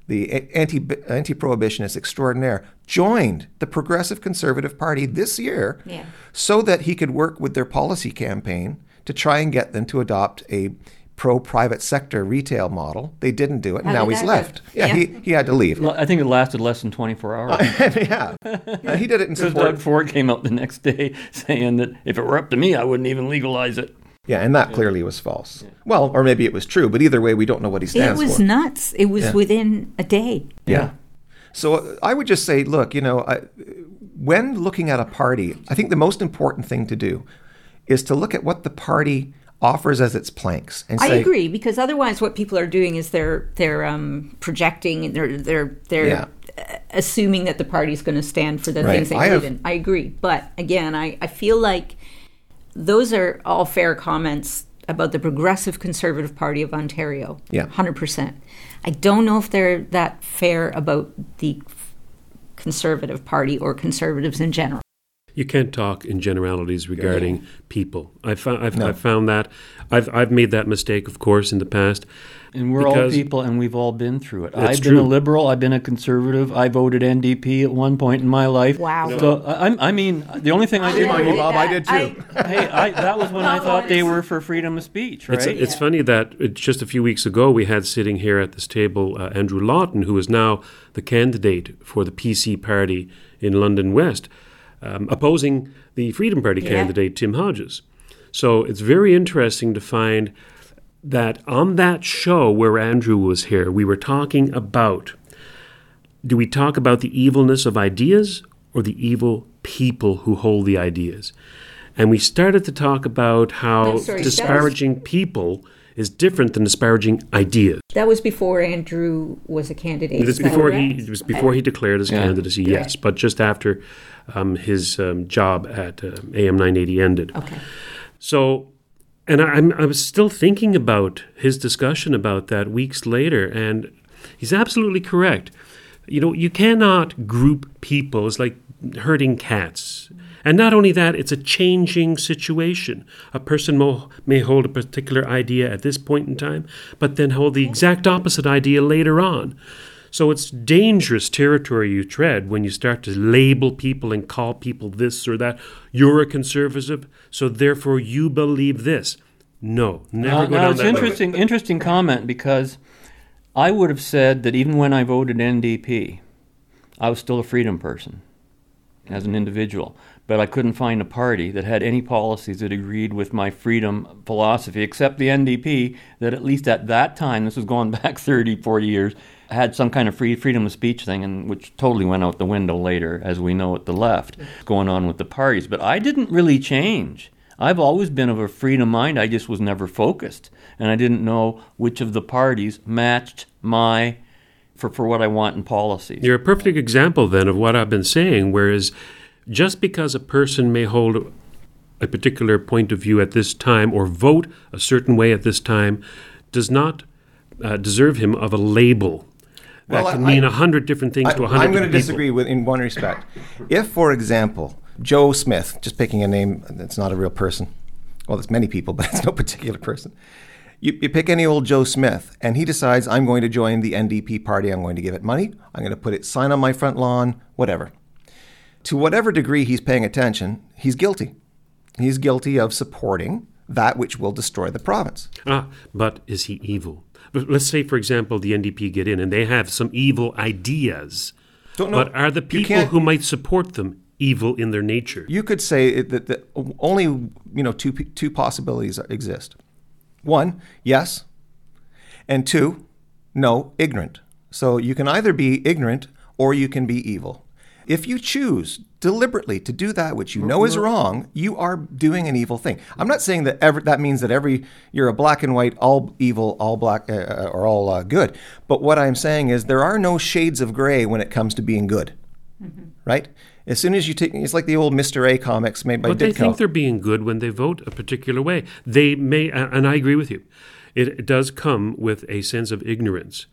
the anti, anti-prohibitionist extraordinaire, joined the Progressive Conservative Party this year yeah. so that he could work with their policy campaign to try and get them to adopt a pro-private sector retail model. They didn't do it, and How now he's left. Yeah, yeah, he he had to leave. Well, I think it lasted less than twenty-four hours. yeah, uh, he did it in support. Doug Ford came out the next day saying that if it were up to me, I wouldn't even legalize it. Yeah, and that clearly was false. Yeah. Well, or maybe it was true, but either way, we don't know what he stands for. It was for. nuts. It was yeah. within a day. Yeah. yeah. So I would just say, look, you know, I, when looking at a party, I think the most important thing to do is to look at what the party offers as its planks. And say, I agree, because otherwise what people are doing is they're they're um, projecting and they're, they're, they're yeah. assuming that the party's going to stand for the right. things they believe in. I agree. But again, I, I feel like... Those are all fair comments about the Progressive Conservative Party of Ontario. Yeah. one hundred percent. I don't know if they're that fair about the Conservative Party or conservatives in general. You can't talk in generalities regarding people. I found, I've, no. I've found that. I've, I've made that mistake, of course, in the past. And we're all people, and we've all been through it. I've been true. a liberal. I've been a conservative. I voted N D P at one point in my life. Wow. No. So I, I mean, the only thing I, I did, did Bob, I did too. I, hey, I, that was when I thought they were for freedom of speech, right? It's, it's yeah. funny that it's just a few weeks ago we had sitting here at this table uh, Andrew Lawton, who is now the candidate for the P C Party in London West. Um, opposing the Freedom Party yeah. candidate, Tim Hodges. So it's very interesting to find that on that show where Andrew was here, we were talking about, do we talk about the evilness of ideas or the evil people who hold the ideas. And we started to talk about how oh, sorry, disparaging was, people is different than disparaging ideas. That was before Andrew was a candidate. It was before, he, it was before he declared his yeah. candidacy, yes, yeah. but just after um, his um, job at uh, A M nine eighty ended. Okay. So, and I, I'm, I was still thinking about his discussion about that weeks later, and he's absolutely correct. You know, you cannot group people. It's like herding cats. And not only that, it's a changing situation. A person mo- may hold a particular idea at this point in time, but then hold the exact opposite idea later on. So it's dangerous territory you tread when you start to label people and call people this or that. You're a conservative, so therefore you believe this. No, never uh, go down that road. It's interesting, interesting comment, because I would have said that even when I voted N D P, I was still a freedom person as an individual. But I couldn't find a party that had any policies that agreed with my freedom philosophy, except the N D P, that at least at that time, this was going back thirty, forty years, had some kind of free freedom of speech thing, and which totally went out the window later, as we know at the left, going on with the parties. But I didn't really change. I've always been of a freedom mind. I just was never focused, and I didn't know which of the parties matched my for, for what I want in policies. You're a perfect example, then, of what I've been saying, whereas just because a person may hold a particular point of view at this time or vote a certain way at this time does not uh, deserve him of a label. That well, can I, mean a hundred different things I, to a hundred people. I'm going to disagree with, in one respect. If, for example, Joe Smith, just picking a name that's not a real person, well, there's many people, but it's no particular person. You, you pick any old Joe Smith, and he decides, I'm going to join the N D P party, I'm going to give it money, I'm going to put it sign on my front lawn, whatever. To whatever degree he's paying attention, he's guilty. He's guilty of supporting that which will destroy the province. Ah, but is he evil? Let's say, for example, the N D P get in and they have some evil ideas. Don't know. But are the people who might support them evil in their nature? You could say that the, only you know two two possibilities exist. One, yes, and two, no, ignorant. So you can either be ignorant or you can be evil. If you choose deliberately to do that which you know is wrong, you are doing an evil thing. I'm not saying that every, that means that every you're a black and white, all evil, all black, uh, or all uh, good. But what I'm saying is there are no shades of gray when it comes to being good, mm-hmm. right? As soon as you take, it's like the old Mister A comics made by Ditko. But they think they're being good when they vote a particular way. They may, and I agree with you, it does come with a sense of ignorance.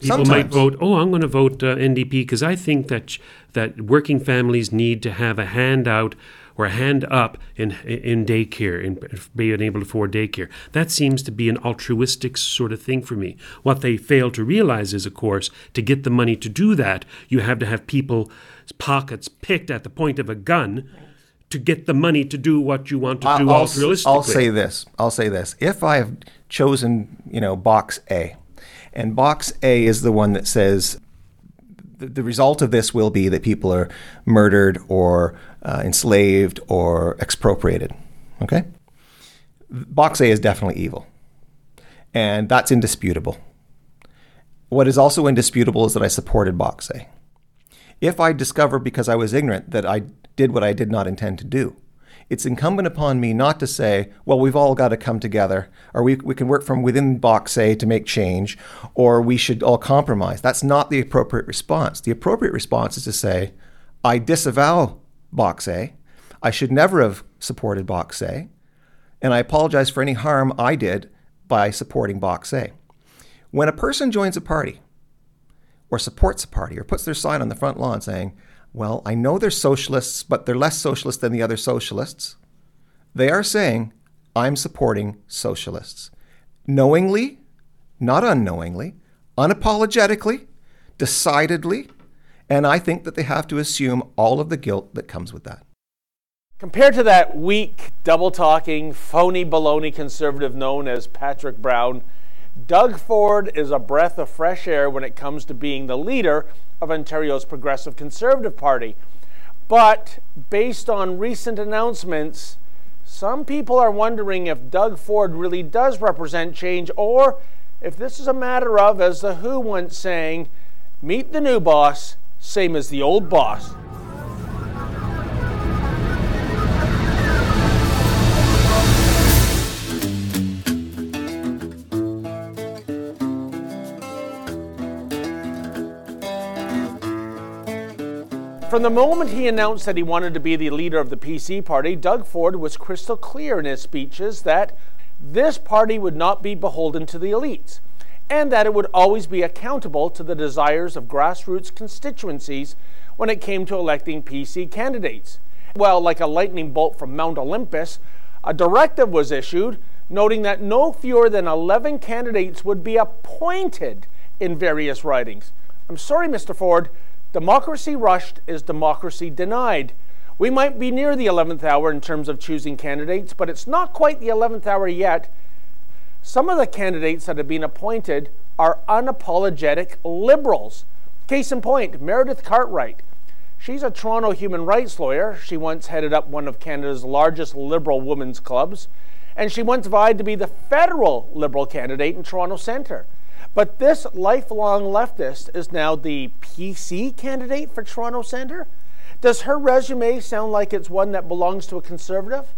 People Sometimes. might vote, oh, I'm going to vote uh, N D P because I think that sh- that working families need to have a handout or a hand up in in daycare, in being able to afford daycare. That seems to be an altruistic sort of thing for me. What they fail to realize is, of course, to get the money to do that, you have to have people's pockets picked at the point of a gun to get the money to do what you want to I'll, do I'll altruistically. I'll say this. I'll say this. If I have chosen, you know, box A, and box A is the one that says the, the result of this will be that people are murdered or uh, enslaved or expropriated, okay? Box A is definitely evil, and that's indisputable. What is also indisputable is that I supported box A. If I discover because I was ignorant that I did what I did not intend to do, it's incumbent upon me not to say, well, we've all got to come together, or we we can work from within box A to make change, or we should all compromise. That's not the appropriate response. The appropriate response is to say, I disavow box A. I should never have supported box A, and I apologize for any harm I did by supporting box A. When a person joins a party, or supports a party, or puts their sign on the front lawn saying, well, I know they're socialists, but they're less socialist than the other socialists. They are saying, I'm supporting socialists. Knowingly, not unknowingly, unapologetically, decidedly, and I think that they have to assume all of the guilt that comes with that. Compared to that weak, double-talking, phony baloney conservative known as Patrick Brown, Doug Ford is a breath of fresh air when it comes to being the leader of Ontario's Progressive Conservative Party. But based on recent announcements, some people are wondering if Doug Ford really does represent change, or if this is a matter of, as the Who once sang, meet the new boss, same as the old boss. From the moment he announced that he wanted to be the leader of the P C party, Doug Ford was crystal clear in his speeches that this party would not be beholden to the elites, and that it would always be accountable to the desires of grassroots constituencies when it came to electing P C candidates. Well, like a lightning bolt from Mount Olympus, a directive was issued noting that no fewer than eleven candidates would be appointed in various ridings. I'm sorry, Mister Ford, democracy rushed is democracy denied. We might be near the eleventh hour in terms of choosing candidates, but it's not quite the eleventh hour yet. Some of the candidates that have been appointed are unapologetic liberals. Case in point, Meredith Cartwright. She's a Toronto human rights lawyer. She once headed up one of Canada's largest liberal women's clubs, and she once vied to be the federal liberal candidate in Toronto Centre. But this lifelong leftist is now the P C candidate for Toronto Centre? Does her resume sound like it's one that belongs to a conservative?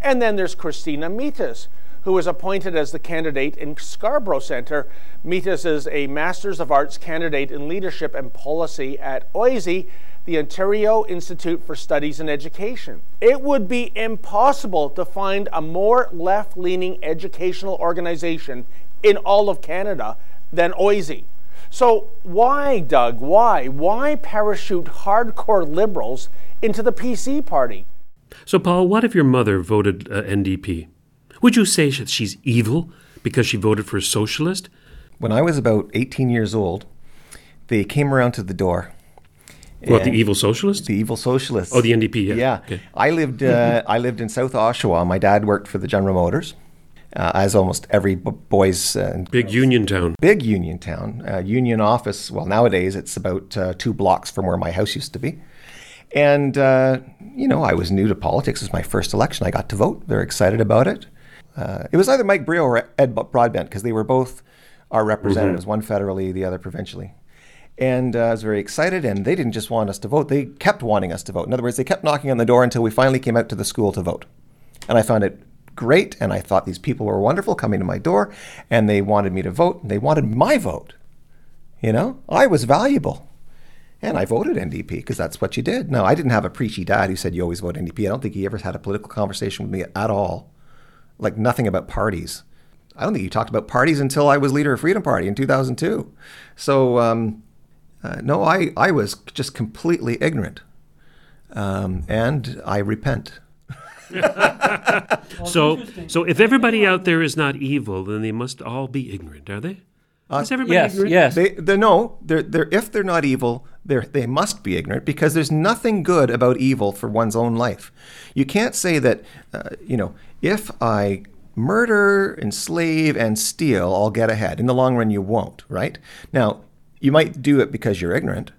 And then there's Christina Mitas, who was appointed as the candidate in Scarborough Centre. Mitas is a Masters of Arts candidate in leadership and policy at O I S E, the Ontario Institute for Studies in Education. It would be impossible to find a more left-leaning educational organization in all of Canada than O I S E. So why, Doug, why? Why parachute hardcore liberals into the P C party? So, Paul, what if your mother voted uh, N D P? Would you say she's evil because she voted for a socialist? When I was about eighteen years old, they came around to the door. Well, the evil socialists? The evil socialists. Oh, the N D P, yeah. Yeah. Okay. I lived, uh, I lived in South Oshawa. My dad worked for the General Motors. Uh, as almost every b- boys... Uh, big union town. Big union town. Uh, union office, well, nowadays it's about uh, two blocks from where my house used to be. And, uh, you know, I was new to politics. It was my first election. I got to vote. They're excited about it. Uh, it was either Mike Brio or Ed Broadbent, because they were both our representatives, mm-hmm. one federally, the other provincially. And uh, I was very excited, and they didn't just want us to vote. They kept wanting us to vote. In other words, they kept knocking on the door until we finally came out to the school to vote. And I found it great, and I thought these people were wonderful coming to my door, and they wanted me to vote, and they wanted my vote. You know, I was valuable, and I voted N D P because that's what you did. Now, I didn't have a preachy dad who said you always vote N D P. I don't think he ever had a political conversation with me at all, like nothing about parties. I don't think he talked about parties until I was leader of Freedom Party in two thousand two. So, um, uh, no, I, I was just completely ignorant, um, and I repent. so, so if everybody out there is not evil, then they must all be ignorant, are they? Uh, is everybody yes, ignorant? Yes, yes. They, they're, no, they're, they're, if they're not evil, they're, they must be ignorant, because there's nothing good about evil for one's own life. You can't say that, uh, you know, if I murder, enslave, and steal, I'll get ahead. In the long run, you won't, right? Now, you might do it because you're ignorant.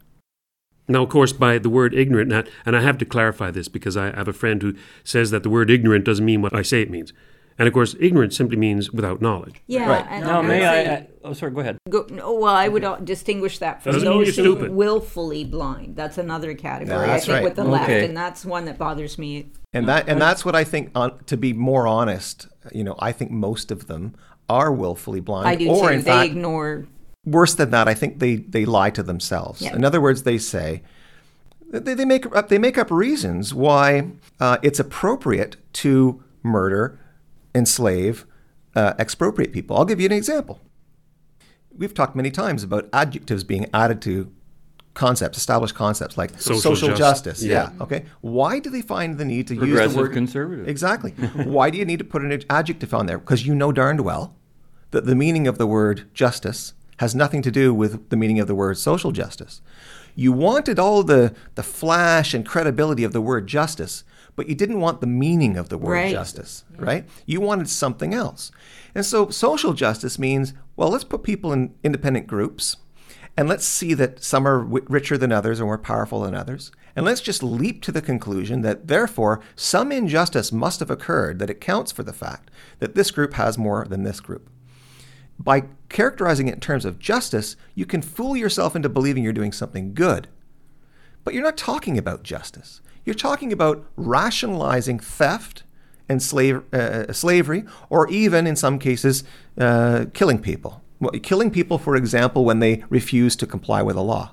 Now, of course, by the word ignorant, now, and I have to clarify this because I have a friend who says that the word ignorant doesn't mean what I say it means. And, of course, ignorant simply means without knowledge. Yeah. Right. And now, I may I, I... Oh, sorry, go ahead. Go, no, well, I would okay. distinguish that from those who are willfully blind. That's another category, that's I think, right. with the okay. left, and that's one that bothers me. And that, and that's what I think, uh, to be more honest, you know, I think most of them are willfully blind. I do, or too. In they fact, ignore... Worse than that, I think they, they lie to themselves. Yeah. In other words, they say they, they make up they make up reasons why uh, it's appropriate to murder, enslave, uh, expropriate people. I'll give you an example. We've talked many times about adjectives being added to concepts, established concepts like social, social justice. justice. Yeah. yeah. Okay. Why do they find the need to use the word conservative? Exactly. Why do you need to put an adjective on there? Because you know darned well that the meaning of the word justice has nothing to do with the meaning of the word social justice. You wanted all the, the flash and credibility of the word justice, but you didn't want the meaning of the word right. justice, yeah. right? You wanted something else. And so social justice means, well, let's put people in independent groups, and let's see that some are w- richer than others or more powerful than others. And let's just leap to the conclusion that, therefore, some injustice must have occurred that accounts for the fact that this group has more than this group. By characterizing it in terms of justice, you can fool yourself into believing you're doing something good. But you're not talking about justice. You're talking about rationalizing theft and slave, uh, slavery, or even, in some cases, uh, killing people. Well, killing people, for example, when they refuse to comply with a law.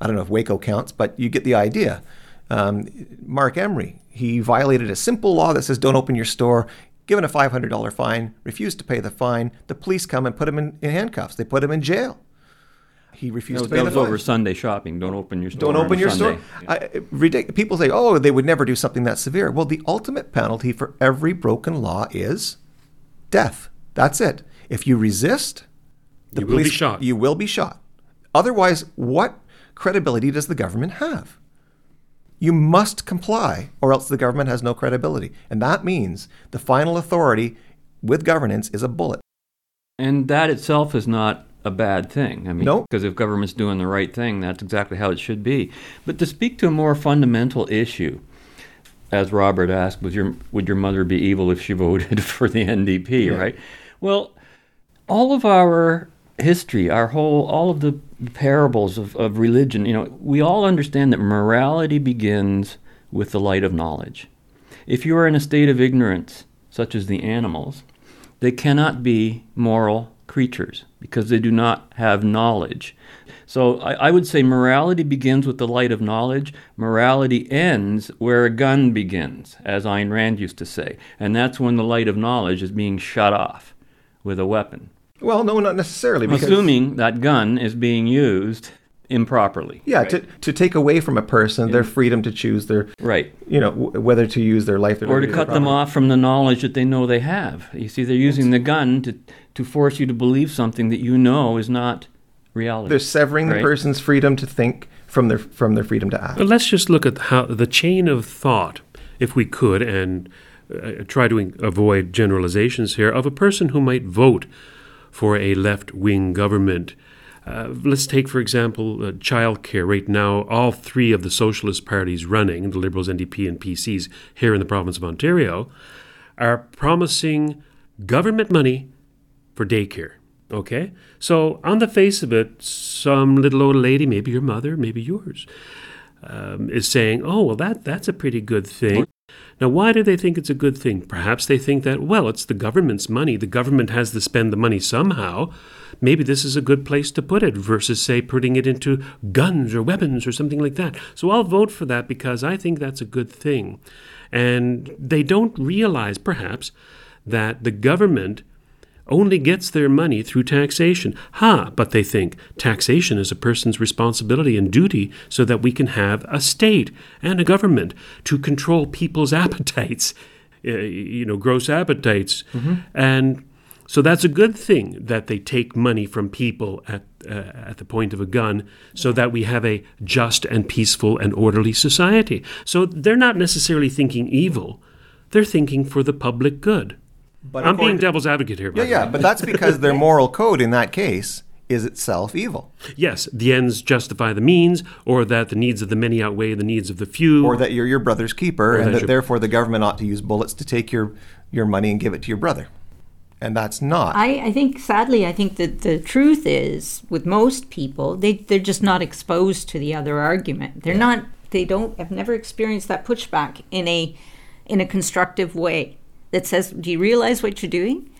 I don't know if Waco counts, but you get the idea. Um, Mark Emery, he violated a simple law that says don't open your store, given a five hundred dollars fine, refused to pay the fine. The police come and put him in, in handcuffs. They put him in jail. He refused no, to pay the fine. That was over Sunday shopping. Don't open your store. Don't open your Sunday. store. I, ridic- people say, oh, they would never do something that severe. Well, the ultimate penalty for every broken law is death. That's it. If you resist, the you police, will be shot. You will be shot. Otherwise, what credibility does the government have? You must comply, or else the government has no credibility. And that means the final authority with governance is a bullet. And that itself is not a bad thing. I mean, nope. Because if government's doing the right thing, that's exactly how it should be. But to speak to a more fundamental issue, as Robert asked, was your, would your mother be evil if she voted for the N D P, yeah. right? Well, all of our history, our whole, all of the parables of, of religion, you know, we all understand that morality begins with the light of knowledge. If you are in a state of ignorance, such as the animals, they cannot be moral creatures because they do not have knowledge. So I, I would say morality begins with the light of knowledge. Morality ends where a gun begins, as Ayn Rand used to say. And that's when the light of knowledge is being shut off with a weapon. Well, no, not necessarily. Because assuming that gun is being used improperly. Yeah, right. to, to take away from a person yeah. their freedom to choose their, right. you know, w- whether to use their life. Or, or to cut them off from the knowledge that they know they have. You see, they're using yes. the gun to, to force you to believe something that you know is not reality. They're severing right? the person's freedom to think from their from their freedom to act. But let's just look at how the chain of thought, if we could, and uh, try to avoid generalizations here, of a person who might vote for a left-wing government. Uh, let's take, for example, uh, child care. Right now, all three of the socialist parties running, the Liberals, N D P, and P Cs here in the province of Ontario, are promising government money for daycare. Okay? So on the face of it, some little old lady, maybe your mother, maybe yours, um, is saying, oh, well, that that's a pretty good thing. Now, why do they think it's a good thing? Perhaps they think that, well, it's the government's money. The government has to spend the money somehow. Maybe this is a good place to put it versus, say, putting it into guns or weapons or something like that. So I'll vote for that because I think that's a good thing. And they don't realize, perhaps, that the government only gets their money through taxation. Ha! But they think taxation is a person's responsibility and duty so that we can have a state and a government to control people's appetites, uh, you know, gross appetites. Mm-hmm. And so that's a good thing that they take money from people at uh, at the point of a gun so that we have a just and peaceful and orderly society. So they're not necessarily thinking evil. They're thinking for the public good. But I'm being devil's advocate here. By yeah, yeah, but that's because their moral code in that case is itself evil. Yes, the ends justify the means, or that the needs of the many outweigh the needs of the few. Or that you're your brother's keeper, and that, that therefore the government ought to use bullets to take your, your money and give it to your brother. And that's not. I, I think, sadly, I think that the truth is, with most people, they, they're just not exposed to the other argument. They're yeah. not, they don't, have never experienced that pushback in a in a constructive way. That says, do you realize what you're doing?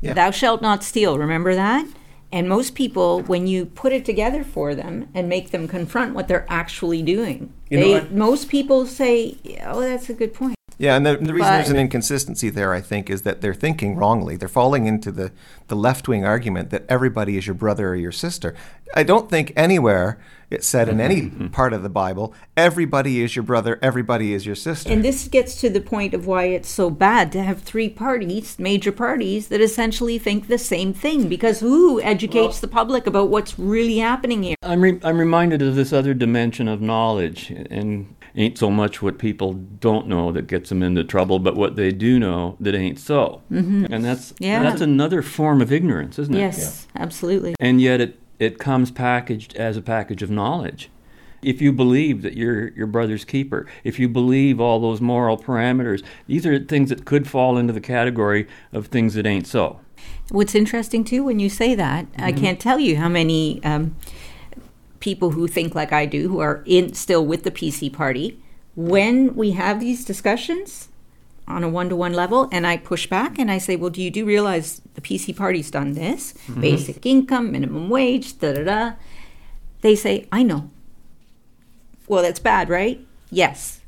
Yeah. Thou shalt not steal, remember that? And most people, when you put it together for them and make them confront what they're actually doing, you they, know, I, most people say, oh, that's a good point. Yeah, and the, the reason but, there's an inconsistency there, I think, is that they're thinking wrongly. They're falling into the, the left-wing argument that everybody is your brother or your sister. I don't think anywhere it said in any part of the Bible, everybody is your brother, everybody is your sister. And this gets to the point of why it's so bad to have three parties, major parties, that essentially think the same thing, because who educates well, the public about what's really happening here? I'm re- I'm reminded of this other dimension of knowledge, and ain't so much what people don't know that gets them into trouble, but what they do know that ain't so. Mm-hmm. And that's yeah. that's another form of ignorance, isn't it? Yes, yeah. absolutely. And yet it It comes packaged as a package of knowledge. If you believe that you're your brother's keeper, if you believe all those moral parameters, these are things that could fall into the category of things that ain't so. What's interesting, too, when you say that, mm-hmm. I can't tell you how many um, people who think like I do, who are in still with the P C party, when we have these discussions on a one-to-one level, and I push back and I say, well, do you do realize the P C party's done this? Mm-hmm. Basic income, minimum wage, da-da-da. They say, I know. well, that's bad, right? Yes.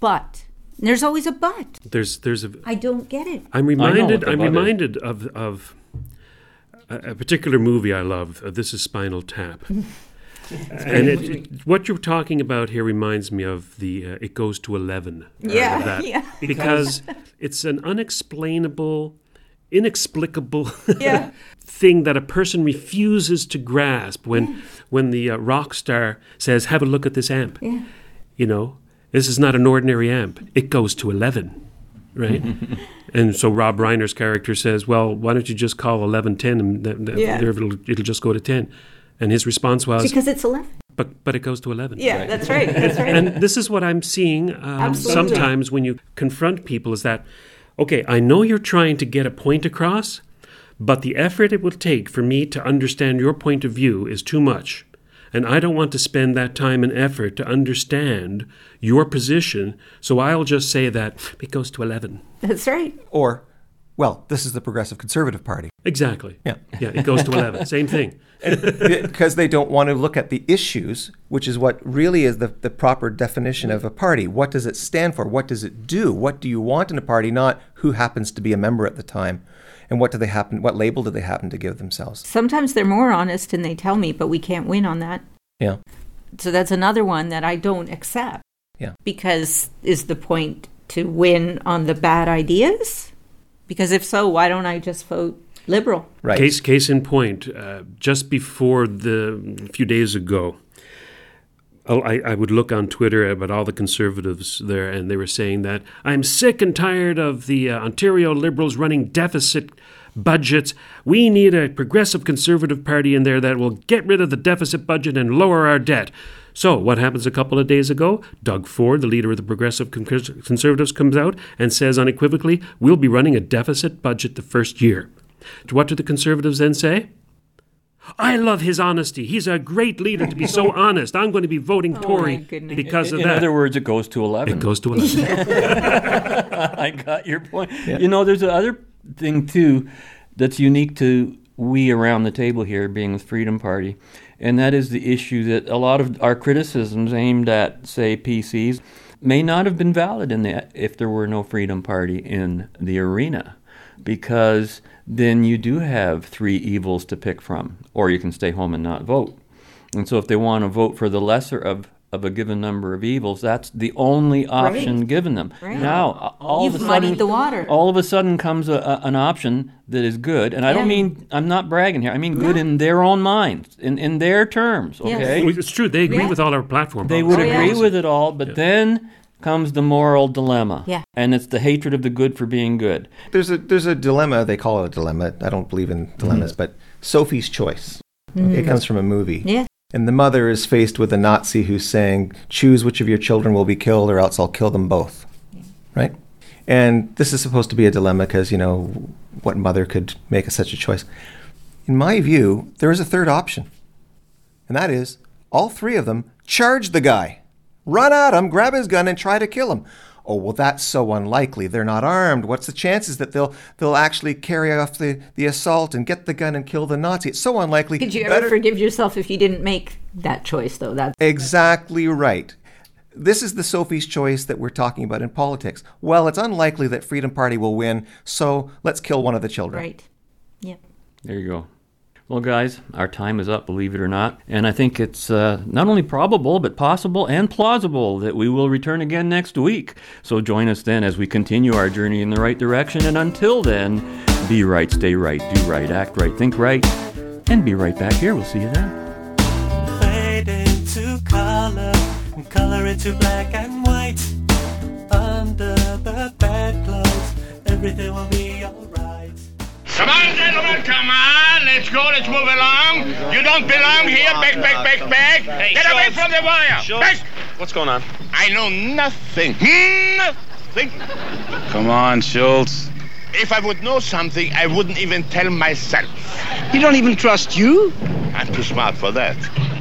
But there's always a but. There's there's a I don't get it. I'm reminded I'm reminded is. of of a, a particular movie I love. Uh, this is Spinal Tap. And it, it, what you're talking about here reminds me of the uh, It Goes to eleven. Uh, yeah, that. yeah. Because it's an unexplainable, inexplicable yeah. thing that a person refuses to grasp when yeah. when the uh, rock star says, have a look at this amp. Yeah. You know, this is not an ordinary amp. It goes to eleven, right? And so Rob Reiner's character says, well, why don't you just call eleven ten and th- th- yeah. it'll, it'll just go to ten. And his response was... Because it's eleven. But but it goes to eleven. Yeah, right. that's right. That's right. And this is what I'm seeing um, sometimes when you confront people is that, okay, I know you're trying to get a point across, but the effort it will take for me to understand your point of view is too much. And I don't want to spend that time and effort to understand your position, so I'll just say that it goes to eleven. That's right. Or... Well, this is the Progressive Conservative Party. Exactly. Yeah. Yeah, it goes to eleven. Same thing. Because they don't want to look at the issues, which is what really is the, the proper definition of a party. What does it stand for? What does it do? What do you want in a party? Not who happens to be a member at the time. And what do they happen? What label do they happen to give themselves? Sometimes they're more honest and they tell me, but we can't win on that. Yeah. So that's another one that I don't accept. Yeah. Because is the point to win on the bad ideas? Because if so, why don't I just vote Liberal? Right. Case case in point, uh, just before the a few days ago, I, I would look on Twitter about all the conservatives there, and they were saying that I'm sick and tired of the uh, Ontario Liberals running deficit budgets. We need a Progressive Conservative Party in there that will get rid of the deficit budget and lower our debt. So what happens a couple of days ago? Doug Ford, the leader of the Progressive Conservatives, comes out and says unequivocally, we'll be running a deficit budget the first year. What do the Conservatives then say? I love his honesty. He's a great leader to be so honest. I'm going to be voting Tory oh because of in, in that. In other words, it goes to eleven. It goes to eleven. I got your point. Yeah. You know, there's another thing, too, that's unique to we around the table here being the Freedom Party. And that is the issue that a lot of our criticisms aimed at, say, P Cs, may not have been valid in the, if there were no Freedom Party in the arena, because then you do have three evils to pick from, or you can stay home and not vote. And so if they want to vote for the lesser of, of a given number of evils, that's the only option right. given them. Right. Now, all You've of a sudden, the water. all of a sudden comes a, a, an option that is good, and I yeah. don't mean I'm not bragging here. I mean good no. in their own minds, in, in their terms. Okay, yes. It's true. They agree yeah. with all our platform. They would oh, agree yeah. with it all, but yeah. then comes the moral dilemma, yeah. and it's the hatred of the good for being good. There's a there's a dilemma. They call it a dilemma. I don't believe in dilemmas, mm. but Sophie's Choice. Mm. It comes from a movie. Yeah. And the mother is faced with a Nazi who's saying, choose which of your children will be killed or else I'll kill them both, right? And this is supposed to be a dilemma because, you know, what mother could make such a choice? In my view, there is a third option. And that is, all three of them charge the guy, run at him, grab his gun and try to kill him. Oh, well, that's so unlikely. They're not armed. What's the chances that they'll they'll actually carry off the, the assault and get the gun and kill the Nazi? It's so unlikely. Could you ever Better... forgive yourself if you didn't make that choice, though? That's exactly right. This is the Sophie's Choice that we're talking about in politics. Well, it's unlikely that Freedom Party will win, so let's kill one of the children. Right. Yep. There you go. Well, guys, our time is up, believe it or not. And I think it's uh, not only probable, but possible and plausible that we will return again next week. So join us then as we continue our journey in the right direction. And until then, be right, stay right, do right, act right, think right, and be right back here. We'll see you then. Fade into color and color into black and white. Under the bedclothes, everything will be all right. Come on, gentlemen, come on. Let's go, let's move along. You don't belong here. Back, back, back, back. Hey, get away from the wire. Back. What's going on? I know nothing. Nothing. Come on, Schultz. If I would know something, I wouldn't even tell myself. You don't even trust you? I'm too smart for that.